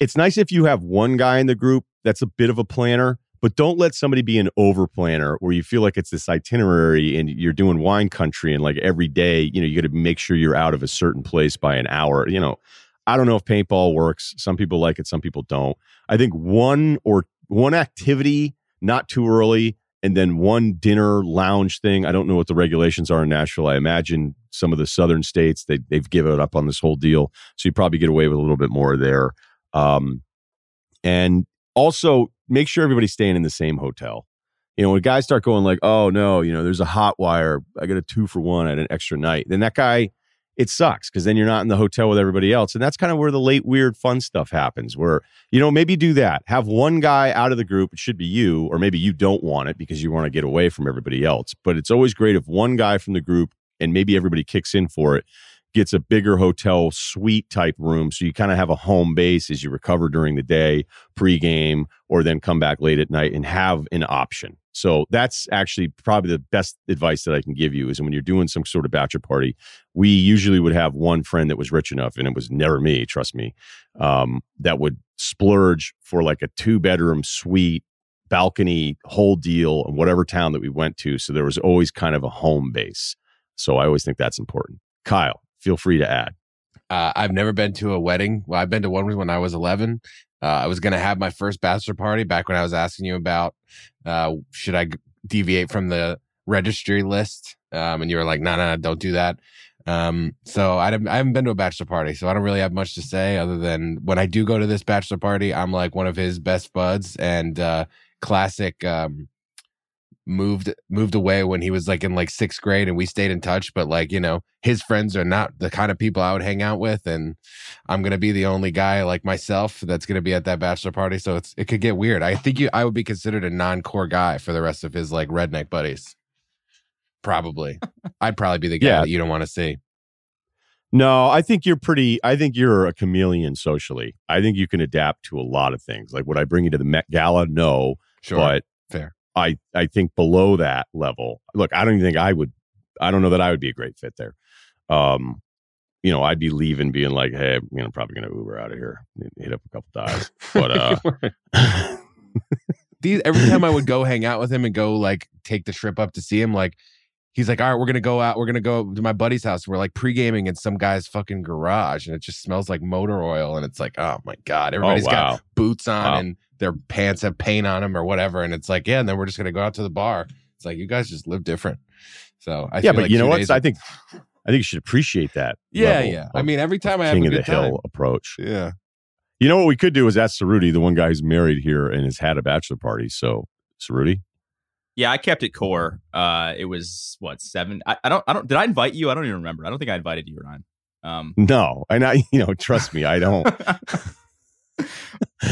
It's nice if you have one guy in the group that's a bit of a planner, But don't let somebody be an over planner where you feel like it's this itinerary and you're doing wine country and like every day, you know, you got to make sure you're out of a certain place by an hour. You know, I don't know if paintball works. Some people like it. Some people don't. I think one activity, not too early, and then one dinner lounge thing. I don't know what the regulations are in Nashville. I imagine some of the southern states, they've given up on this whole deal. So you probably get away with a little bit more there. And also, make sure everybody's staying in the same hotel. You know, when guys start going like, oh no, you know, there's a hot wire, I got a 2-for-1 at an extra night, then that guy, it sucks, because then you're not in the hotel with everybody else. And that's kind of where the late, weird, fun stuff happens, where, you know, maybe do that. Have one guy out of the group. It should be you, or maybe you don't want it because you want to get away from everybody else. But it's always great if one guy from the group, and maybe everybody kicks in for it, gets a bigger hotel suite type room, so you kind of have a home base as you recover during the day, pregame, or then come back late at night and have an option. So that's actually probably the best advice that I can give you, is when you're doing some sort of bachelor party, we usually would have one friend that was rich enough, and it was never me, trust me, that would splurge for like a 2-bedroom suite, balcony, whole deal in whatever town that we went to. So there was always kind of a home base. So I always think that's important. Kyle, feel free to add. I've never been to a wedding. Well, I've been to one when I was 11. I was going to have my first bachelor party back when I was asking you about, should I deviate from the registry list? And you were like, no, don't do that. So I haven't been to a bachelor party, so I don't really have much to say, other than when I do go to this bachelor party, I'm like one of his best buds, and classic moved away when he was like in like 6th grade, and we stayed in touch, but like, you know, his friends are not the kind of people I would hang out with, and I'm gonna be the only guy like myself that's gonna be at that bachelor party, so it could get weird. I think I would be considered a non-core guy for the rest of his like redneck buddies, probably. I'd probably be the guy that you don't want to see. No, I think you're a chameleon socially. I think you can adapt to a lot of things. Like, would I bring you to the Met Gala? No, sure, but fair. I think below that level, look, I don't even think I don't know that I would be a great fit there. You know, I'd be leaving being like, hey, I'm probably going to Uber out of here, hit up a couple dives. But every time I would go hang out with him and go like take the trip up to see him, like, he's like, all right, we're going to go out. We're going to go to my buddy's house. We're like pre-gaming in some guy's fucking garage, and it just smells like motor oil. And it's like, oh my God, everybody's got boots on and their pants have paint on them or whatever. And it's like, yeah, and then we're just going to go out to the bar. It's like, you guys just live different. So I feel like, you know what? I think you should appreciate that. Yeah. I mean, every time I have a good time. King of the Hill approach. Yeah. You know what we could do is ask Cerruti, the one guy who's married here and has had a bachelor party. So, Cerruti? Yeah, I kept it core. It was what, 7? I don't. Did I invite you? I don't even remember. I don't think I invited you, Ryan. No, and trust me, I don't.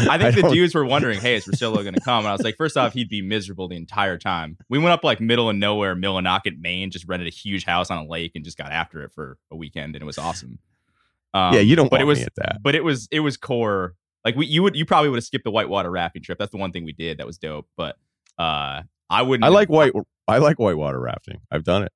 I think the dudes were wondering, hey, is Russillo going to come? And I was like, first off, he'd be miserable the entire time. We went up like middle of nowhere, Millinocket, Maine, just rented a huge house on a lake and just got after it for a weekend, and it was awesome. Yeah, you don't. But want it was. Me at that. But it was core. Like you probably would have skipped the whitewater rafting trip. That's the one thing we did that was dope. But I like whitewater rafting. I've done it.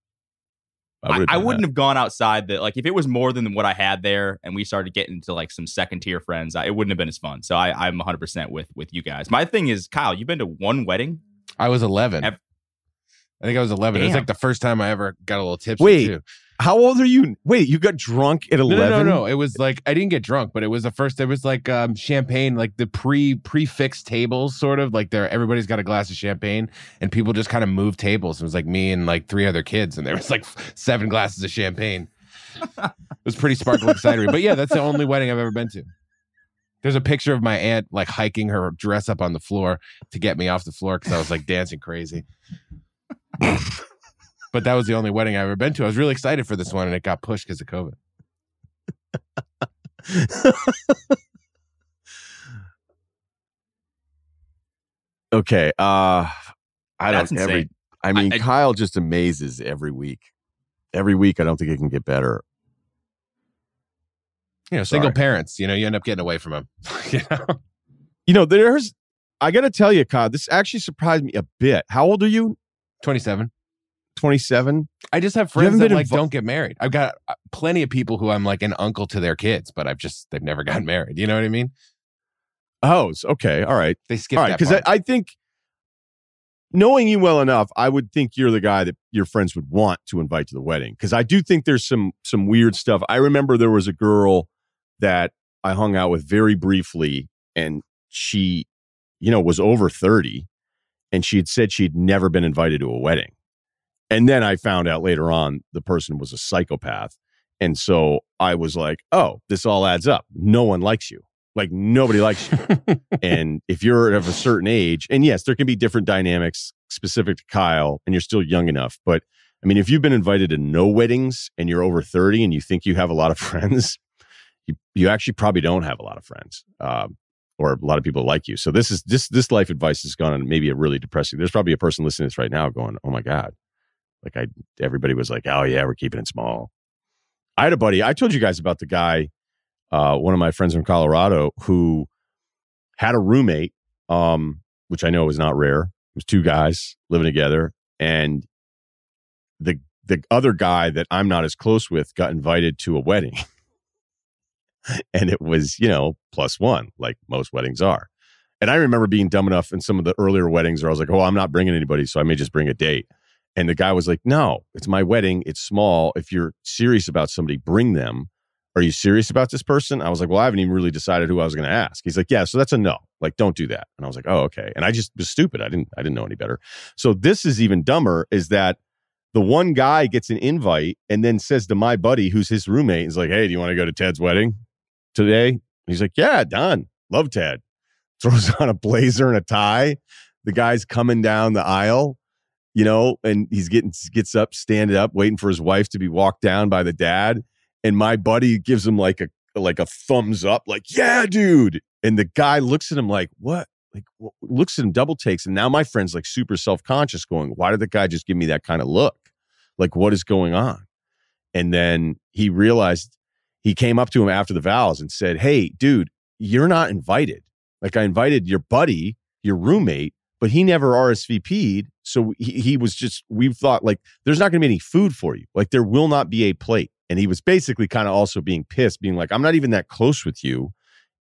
I wouldn't have gone outside that. Like, if it was more than what I had there, and we started getting to like some second tier friends, it wouldn't have been as fun. So I'm 100% with you guys. My thing is, Kyle, you've been to one wedding. I was 11. I think I was 11. Damn. It was like the first time I ever got a little tipsy. Wait, too. How old are you? Wait, you got drunk at 11? No. It was like, I didn't get drunk, but it was the first. It was like champagne, like the prefixed tables, sort of like there. Everybody's got a glass of champagne, and people just kind of move tables. It was like me and like 3 other kids, and there was like 7 glasses of champagne. It was pretty sparkling cidery, but yeah, that's the only wedding I've ever been to. There's a picture of my aunt like hiking her dress up on the floor to get me off the floor because I was like dancing crazy. But that was the only wedding I've ever been to. I was really excited for this one, and it got pushed because of COVID. Okay. Kyle just amazes every week. Every week, I don't think it can get better. You know, single parents, you know, you end up getting away from them. I got to tell you, Kyle, this actually surprised me a bit. How old are you? 27. 27. I just have friends that like don't get married. I've got plenty of people who I'm like an uncle to their kids, but they've never gotten married. You know what I mean? Oh, okay. All right. They skipped that part. Because I think knowing you well enough, I would think you're the guy that your friends would want to invite to the wedding, because I do think there's some weird stuff. I remember there was a girl that I hung out with very briefly, and she, you know, was over 30, and she had said she'd never been invited to a wedding. And then I found out later on the person was a psychopath. And so I was like, oh, this all adds up. No one likes you. Like, nobody likes you. And if you're of a certain age, and yes, there can be different dynamics specific to Kyle, and you're still young enough. But I mean, if you've been invited to no weddings and you're over 30 and you think you have a lot of friends, you actually probably don't have a lot of friends, or a lot of people like you. So this is this life advice has gone on maybe a really depressing. There's probably a person listening to this right now going, oh my God. Like, everybody was like, oh yeah, we're keeping it small. I had a buddy, I told you guys about the guy, one of my friends from Colorado, who had a roommate, which I know is not rare. It was two guys living together. And the other guy that I'm not as close with got invited to a wedding. And it was, you know, plus one, like most weddings are. And I remember being dumb enough in some of the earlier weddings where I was like, oh, I'm not bringing anybody, so I may just bring a date. And the guy was like, no, it's my wedding. It's small. If you're serious about somebody, bring them. Are you serious about this person? I was like, well, I haven't even really decided who I was going to ask. He's like, yeah, so that's a no. Like, don't do that. And I was like, oh, okay. And I just was stupid. I didn't know any better. So this is even dumber, is that the one guy gets an invite and then says to my buddy, who's his roommate, is like, hey, do you want to go to Ted's wedding today? And he's like, yeah, done. Love Ted. Throws on a blazer and a tie. The guy's coming down the aisle. You know, and he's gets up, standing up, waiting for his wife to be walked down by the dad. And my buddy gives him like a thumbs up, like, yeah, dude. And the guy looks at him like, what? Like, looks at him, double takes. And now my friend's like super self-conscious going, why did the guy just give me that kind of look? Like, what is going on? And then he realized, he came up to him after the vows and said, hey, dude, you're not invited. Like, I invited your buddy, your roommate, but he never RSVP'd. So he was just, we thought, like, there's not going to be any food for you. Like, there will not be a plate. And he was basically kind of also being pissed, being like, I'm not even that close with you.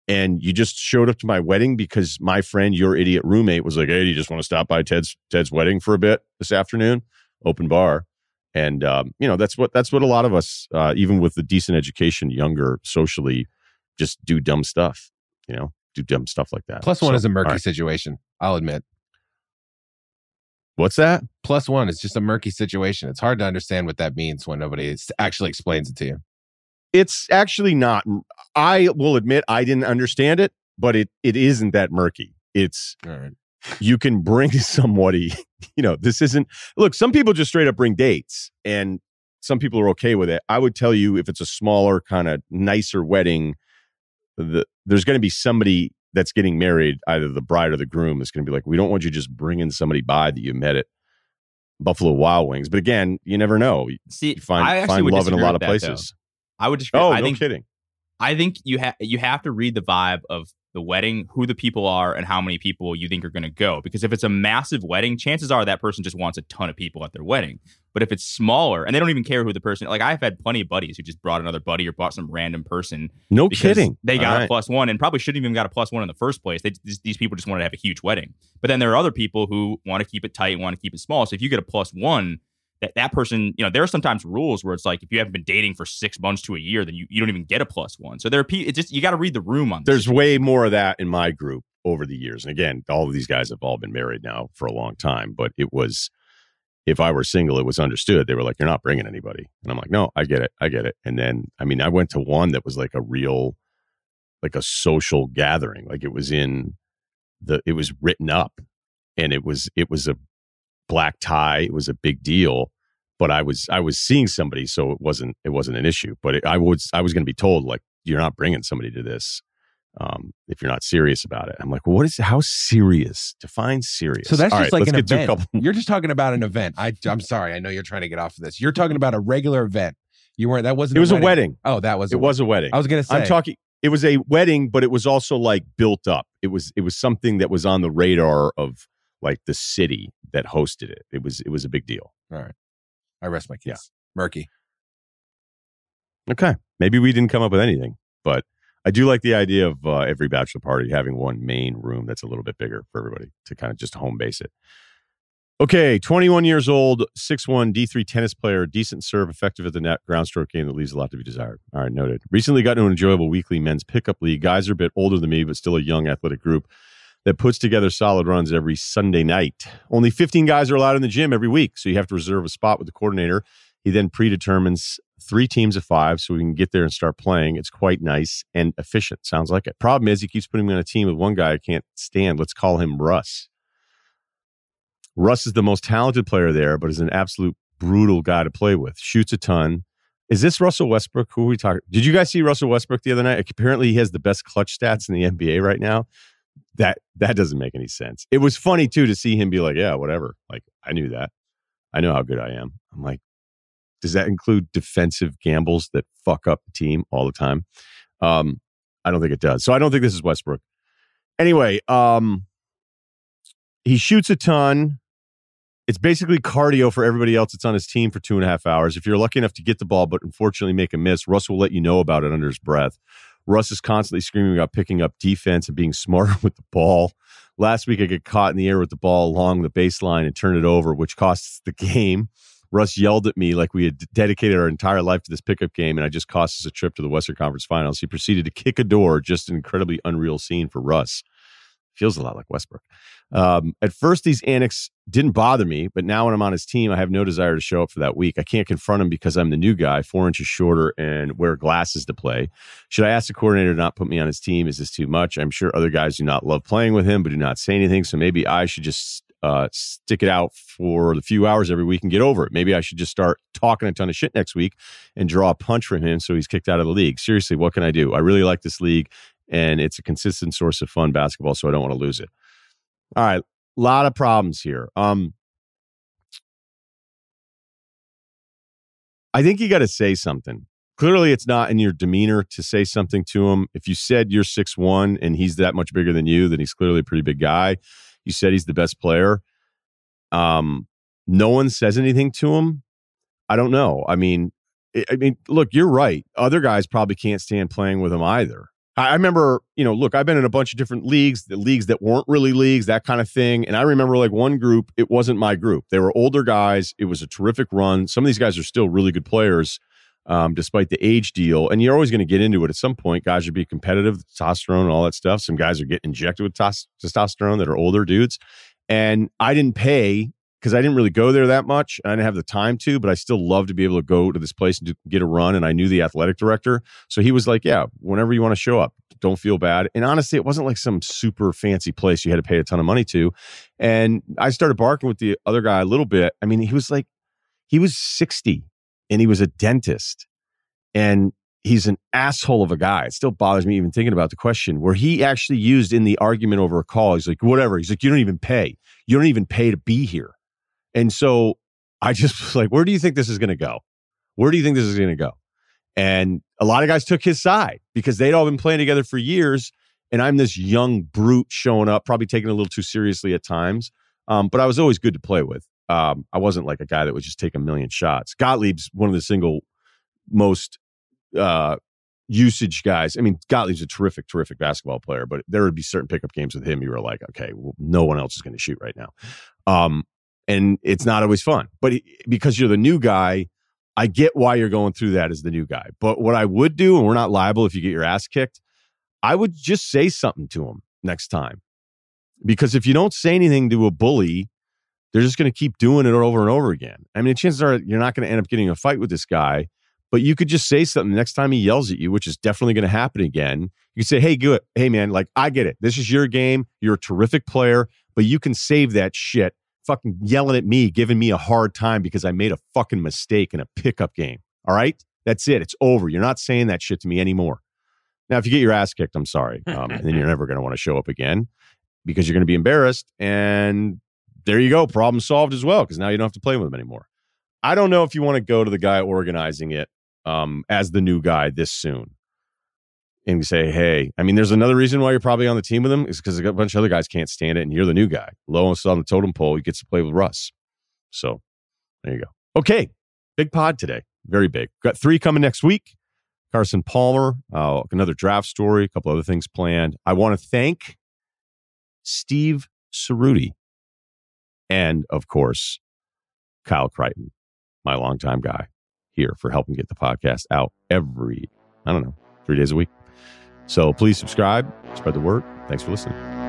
And you just showed up to my wedding because my friend, your idiot roommate, was like, hey, do you just want to stop by Ted's wedding for a bit this afternoon? Open bar. And, you know, that's what a lot of us, even with the decent education, younger socially, just do dumb stuff, you know, do dumb stuff like that. Plus one is a murky situation, I'll admit. What's that? Plus one. It's just a murky situation. It's hard to understand what that means when nobody actually explains it to you. It's actually not. I will admit I didn't understand it, but it isn't that murky. It's all right. You can bring somebody, you know, this isn't, look, some people just straight up bring dates and some people are okay with it. I would tell you, if it's a smaller, kind of nicer wedding, there's going to be somebody that's getting married, either the bride or the groom, is going to be like, we don't want you just bringing somebody by that you met at Buffalo Wild Wings. But again, you never know. See, you find love in a lot of places. Though. I would disagree. Oh, no kidding. I think you have to read the vibe of the wedding, who the people are, and how many people you think are going to go. Because if it's a massive wedding, chances are that person just wants a ton of people at their wedding. But if it's smaller, and they don't even care who the person... Like, I've had plenty of buddies who just brought another buddy or brought some random person. No kidding. They got a plus one and probably shouldn't even got a plus one in the first place. These people just wanted to have a huge wedding. But then there are other people who want to keep it tight and want to keep it small. So if you get a plus one, that person... You know, there are sometimes rules where it's like, if you haven't been dating for 6 months to a year, then you don't even get a plus one. So there are people... It's just, you got to read the room on this. There's way more of that in my group over the years. And again, all of these guys have all been married now for a long time, but it was... If I were single, it was understood. They were like, you're not bringing anybody. And I'm like, no, I get it. And then, I mean, I went to one that was like a real, like a social gathering. Like, it was it was written up, and it was a black tie. It was a big deal, but I was seeing somebody. So it wasn't an issue, but I was going to be told, like, you're not bringing somebody to this. If you're not serious about it. I'm like, well, how serious? Define serious. So that's all just right, like an event. You're just talking about an event. I'm sorry. I know you're trying to get off of this. You're talking about a regular event. You weren't, that wasn't, it was a wedding. Oh, that was, it was a wedding. I was going to say, it was a wedding, but it was also like built up. It was something that was on the radar of like the city that hosted it. It was a big deal. All right. I rest my case. Yeah. Murky. Okay. Maybe we didn't come up with anything, but I do like the idea of every bachelor party having one main room that's a little bit bigger for everybody to kind of just home base it. Okay, 21 years old, 6'1", D3 tennis player, decent serve, effective at the net, ground stroke game that leaves a lot to be desired. All right, noted. Recently got into an enjoyable weekly men's pickup league. Guys are a bit older than me, but still a young athletic group that puts together solid runs every Sunday night. Only 15 guys are allowed in the gym every week, so you have to reserve a spot with the coordinator. He then predetermines 3 teams of 5 so we can get there and start playing. It's quite nice and efficient. Sounds like it. Problem is, he keeps putting me on a team with one guy I can't stand. Let's call him Russ. Russ is the most talented player there, but is an absolute brutal guy to play with. Shoots a ton. Is this Russell Westbrook? Who are we talking? Did you guys see Russell Westbrook the other night? Apparently, he has the best clutch stats in the NBA right now. That doesn't make any sense. It was funny, too, to see him be like, yeah, whatever. Like, I knew that. I know how good I am. I'm like, does that include defensive gambles that fuck up the team all the time? I don't think it does. So I don't think this is Westbrook. Anyway, he shoots a ton. It's basically cardio for everybody else that's on his team for 2.5 hours. If you're lucky enough to get the ball, but unfortunately make a miss, Russ will let you know about it under his breath. Russ is constantly screaming about picking up defense and being smarter with the ball. Last week, I got caught in the air with the ball along the baseline and turned it over, which costs the game. Russ yelled at me like we had dedicated our entire life to this pickup game, and I just cost us a trip to the Western Conference Finals. He proceeded to kick a door, just an incredibly unreal scene for Russ. Feels a lot like Westbrook. At first, these antics didn't bother me, but now when I'm on his team, I have no desire to show up for that week. I can't confront him because I'm the new guy, 4 inches shorter, and wear glasses to play. Should I ask the coordinator to not put me on his team? Is this too much? I'm sure other guys do not love playing with him, but do not say anything, so maybe I should just stick it out for the few hours every week and get over it. Maybe I should just start talking a ton of shit next week and draw a punch from him so he's kicked out of the league. Seriously, what can I do? I really like this league, and it's a consistent source of fun basketball, so I don't want to lose it. All right, a lot of problems here. I think you got to say something. Clearly, it's not in your demeanor to say something to him. If you said you're 6'1" and he's that much bigger than you, then he's clearly a pretty big guy. You said he's the best player. No one says anything to him. I don't know. I mean, look, you're right. Other guys probably can't stand playing with him either. I remember, look, I've been in a bunch of different leagues, the leagues that weren't really leagues, that kind of thing. And I remember like one group, it wasn't my group. They were older guys. It was a terrific run. Some of these guys are still really good players, despite the age deal. And you're always going to get into it at some point. Guys are being competitive, testosterone and all that stuff. Some guys are getting injected with testosterone that are older dudes. And I didn't pay because I didn't really go there that much. And I didn't have the time to, but I still love to be able to go to this place and get a run. And I knew the athletic director. So he was like, yeah, whenever you want to show up, don't feel bad. And honestly, it wasn't like some super fancy place you had to pay a ton of money to. And I started barking with the other guy a little bit. I mean, he was 60 and he was a dentist and he's an asshole of a guy. It still bothers me even thinking about the question where he actually used in the argument over a call. He's like, whatever. He's like, you don't even pay. You don't even pay to be here. And so I just was like, where do you think this is going to go? Where do you think this is going to go? And a lot of guys took his side because they'd all been playing together for years. And I'm this young brute showing up, probably taking it a little too seriously at times. But I was always good to play with. I wasn't like a guy that would just take a million shots. Gottlieb's one of the single most usage guys. I mean, Gottlieb's a terrific, terrific basketball player, but there would be certain pickup games with him. You were like, okay, well, no one else is going to shoot right now. And it's not always fun. But because you're the new guy, I get why you're going through that as the new guy. But what I would do, and we're not liable if you get your ass kicked, I would just say something to him next time. Because if you don't say anything to a bully, they're just going to keep doing it over and over again. I mean, chances are you're not going to end up getting a fight with this guy, but you could just say something next time he yells at you, which is definitely going to happen again. You could say, hey, good. Hey, man, like, I get it. This is your game. You're a terrific player, but you can save that shit. Fucking yelling at me, giving me a hard time because I made a fucking mistake in a pickup game. All right? That's it. It's over. You're not saying that shit to me anymore. Now, if you get your ass kicked, I'm sorry. And then you're never going to want to show up again because you're going to be embarrassed. And there you go. Problem solved as well because now you don't have to play with them anymore. I don't know if you want to go to the guy organizing it as the new guy this soon and say, hey, I mean, there's another reason why you're probably on the team with him is because a bunch of other guys can't stand it, and you're the new guy. Lowest on the totem pole, he gets to play with Russ. So there you go. Okay, big pod today. Very big. Got 3 coming next week. Carson Palmer, another draft story, a couple other things planned. I want to thank Steve Cerruti And of course, Kyle Crichton, my longtime guy here for helping get the podcast out every, 3 days a week. So please subscribe, spread the word. Thanks for listening.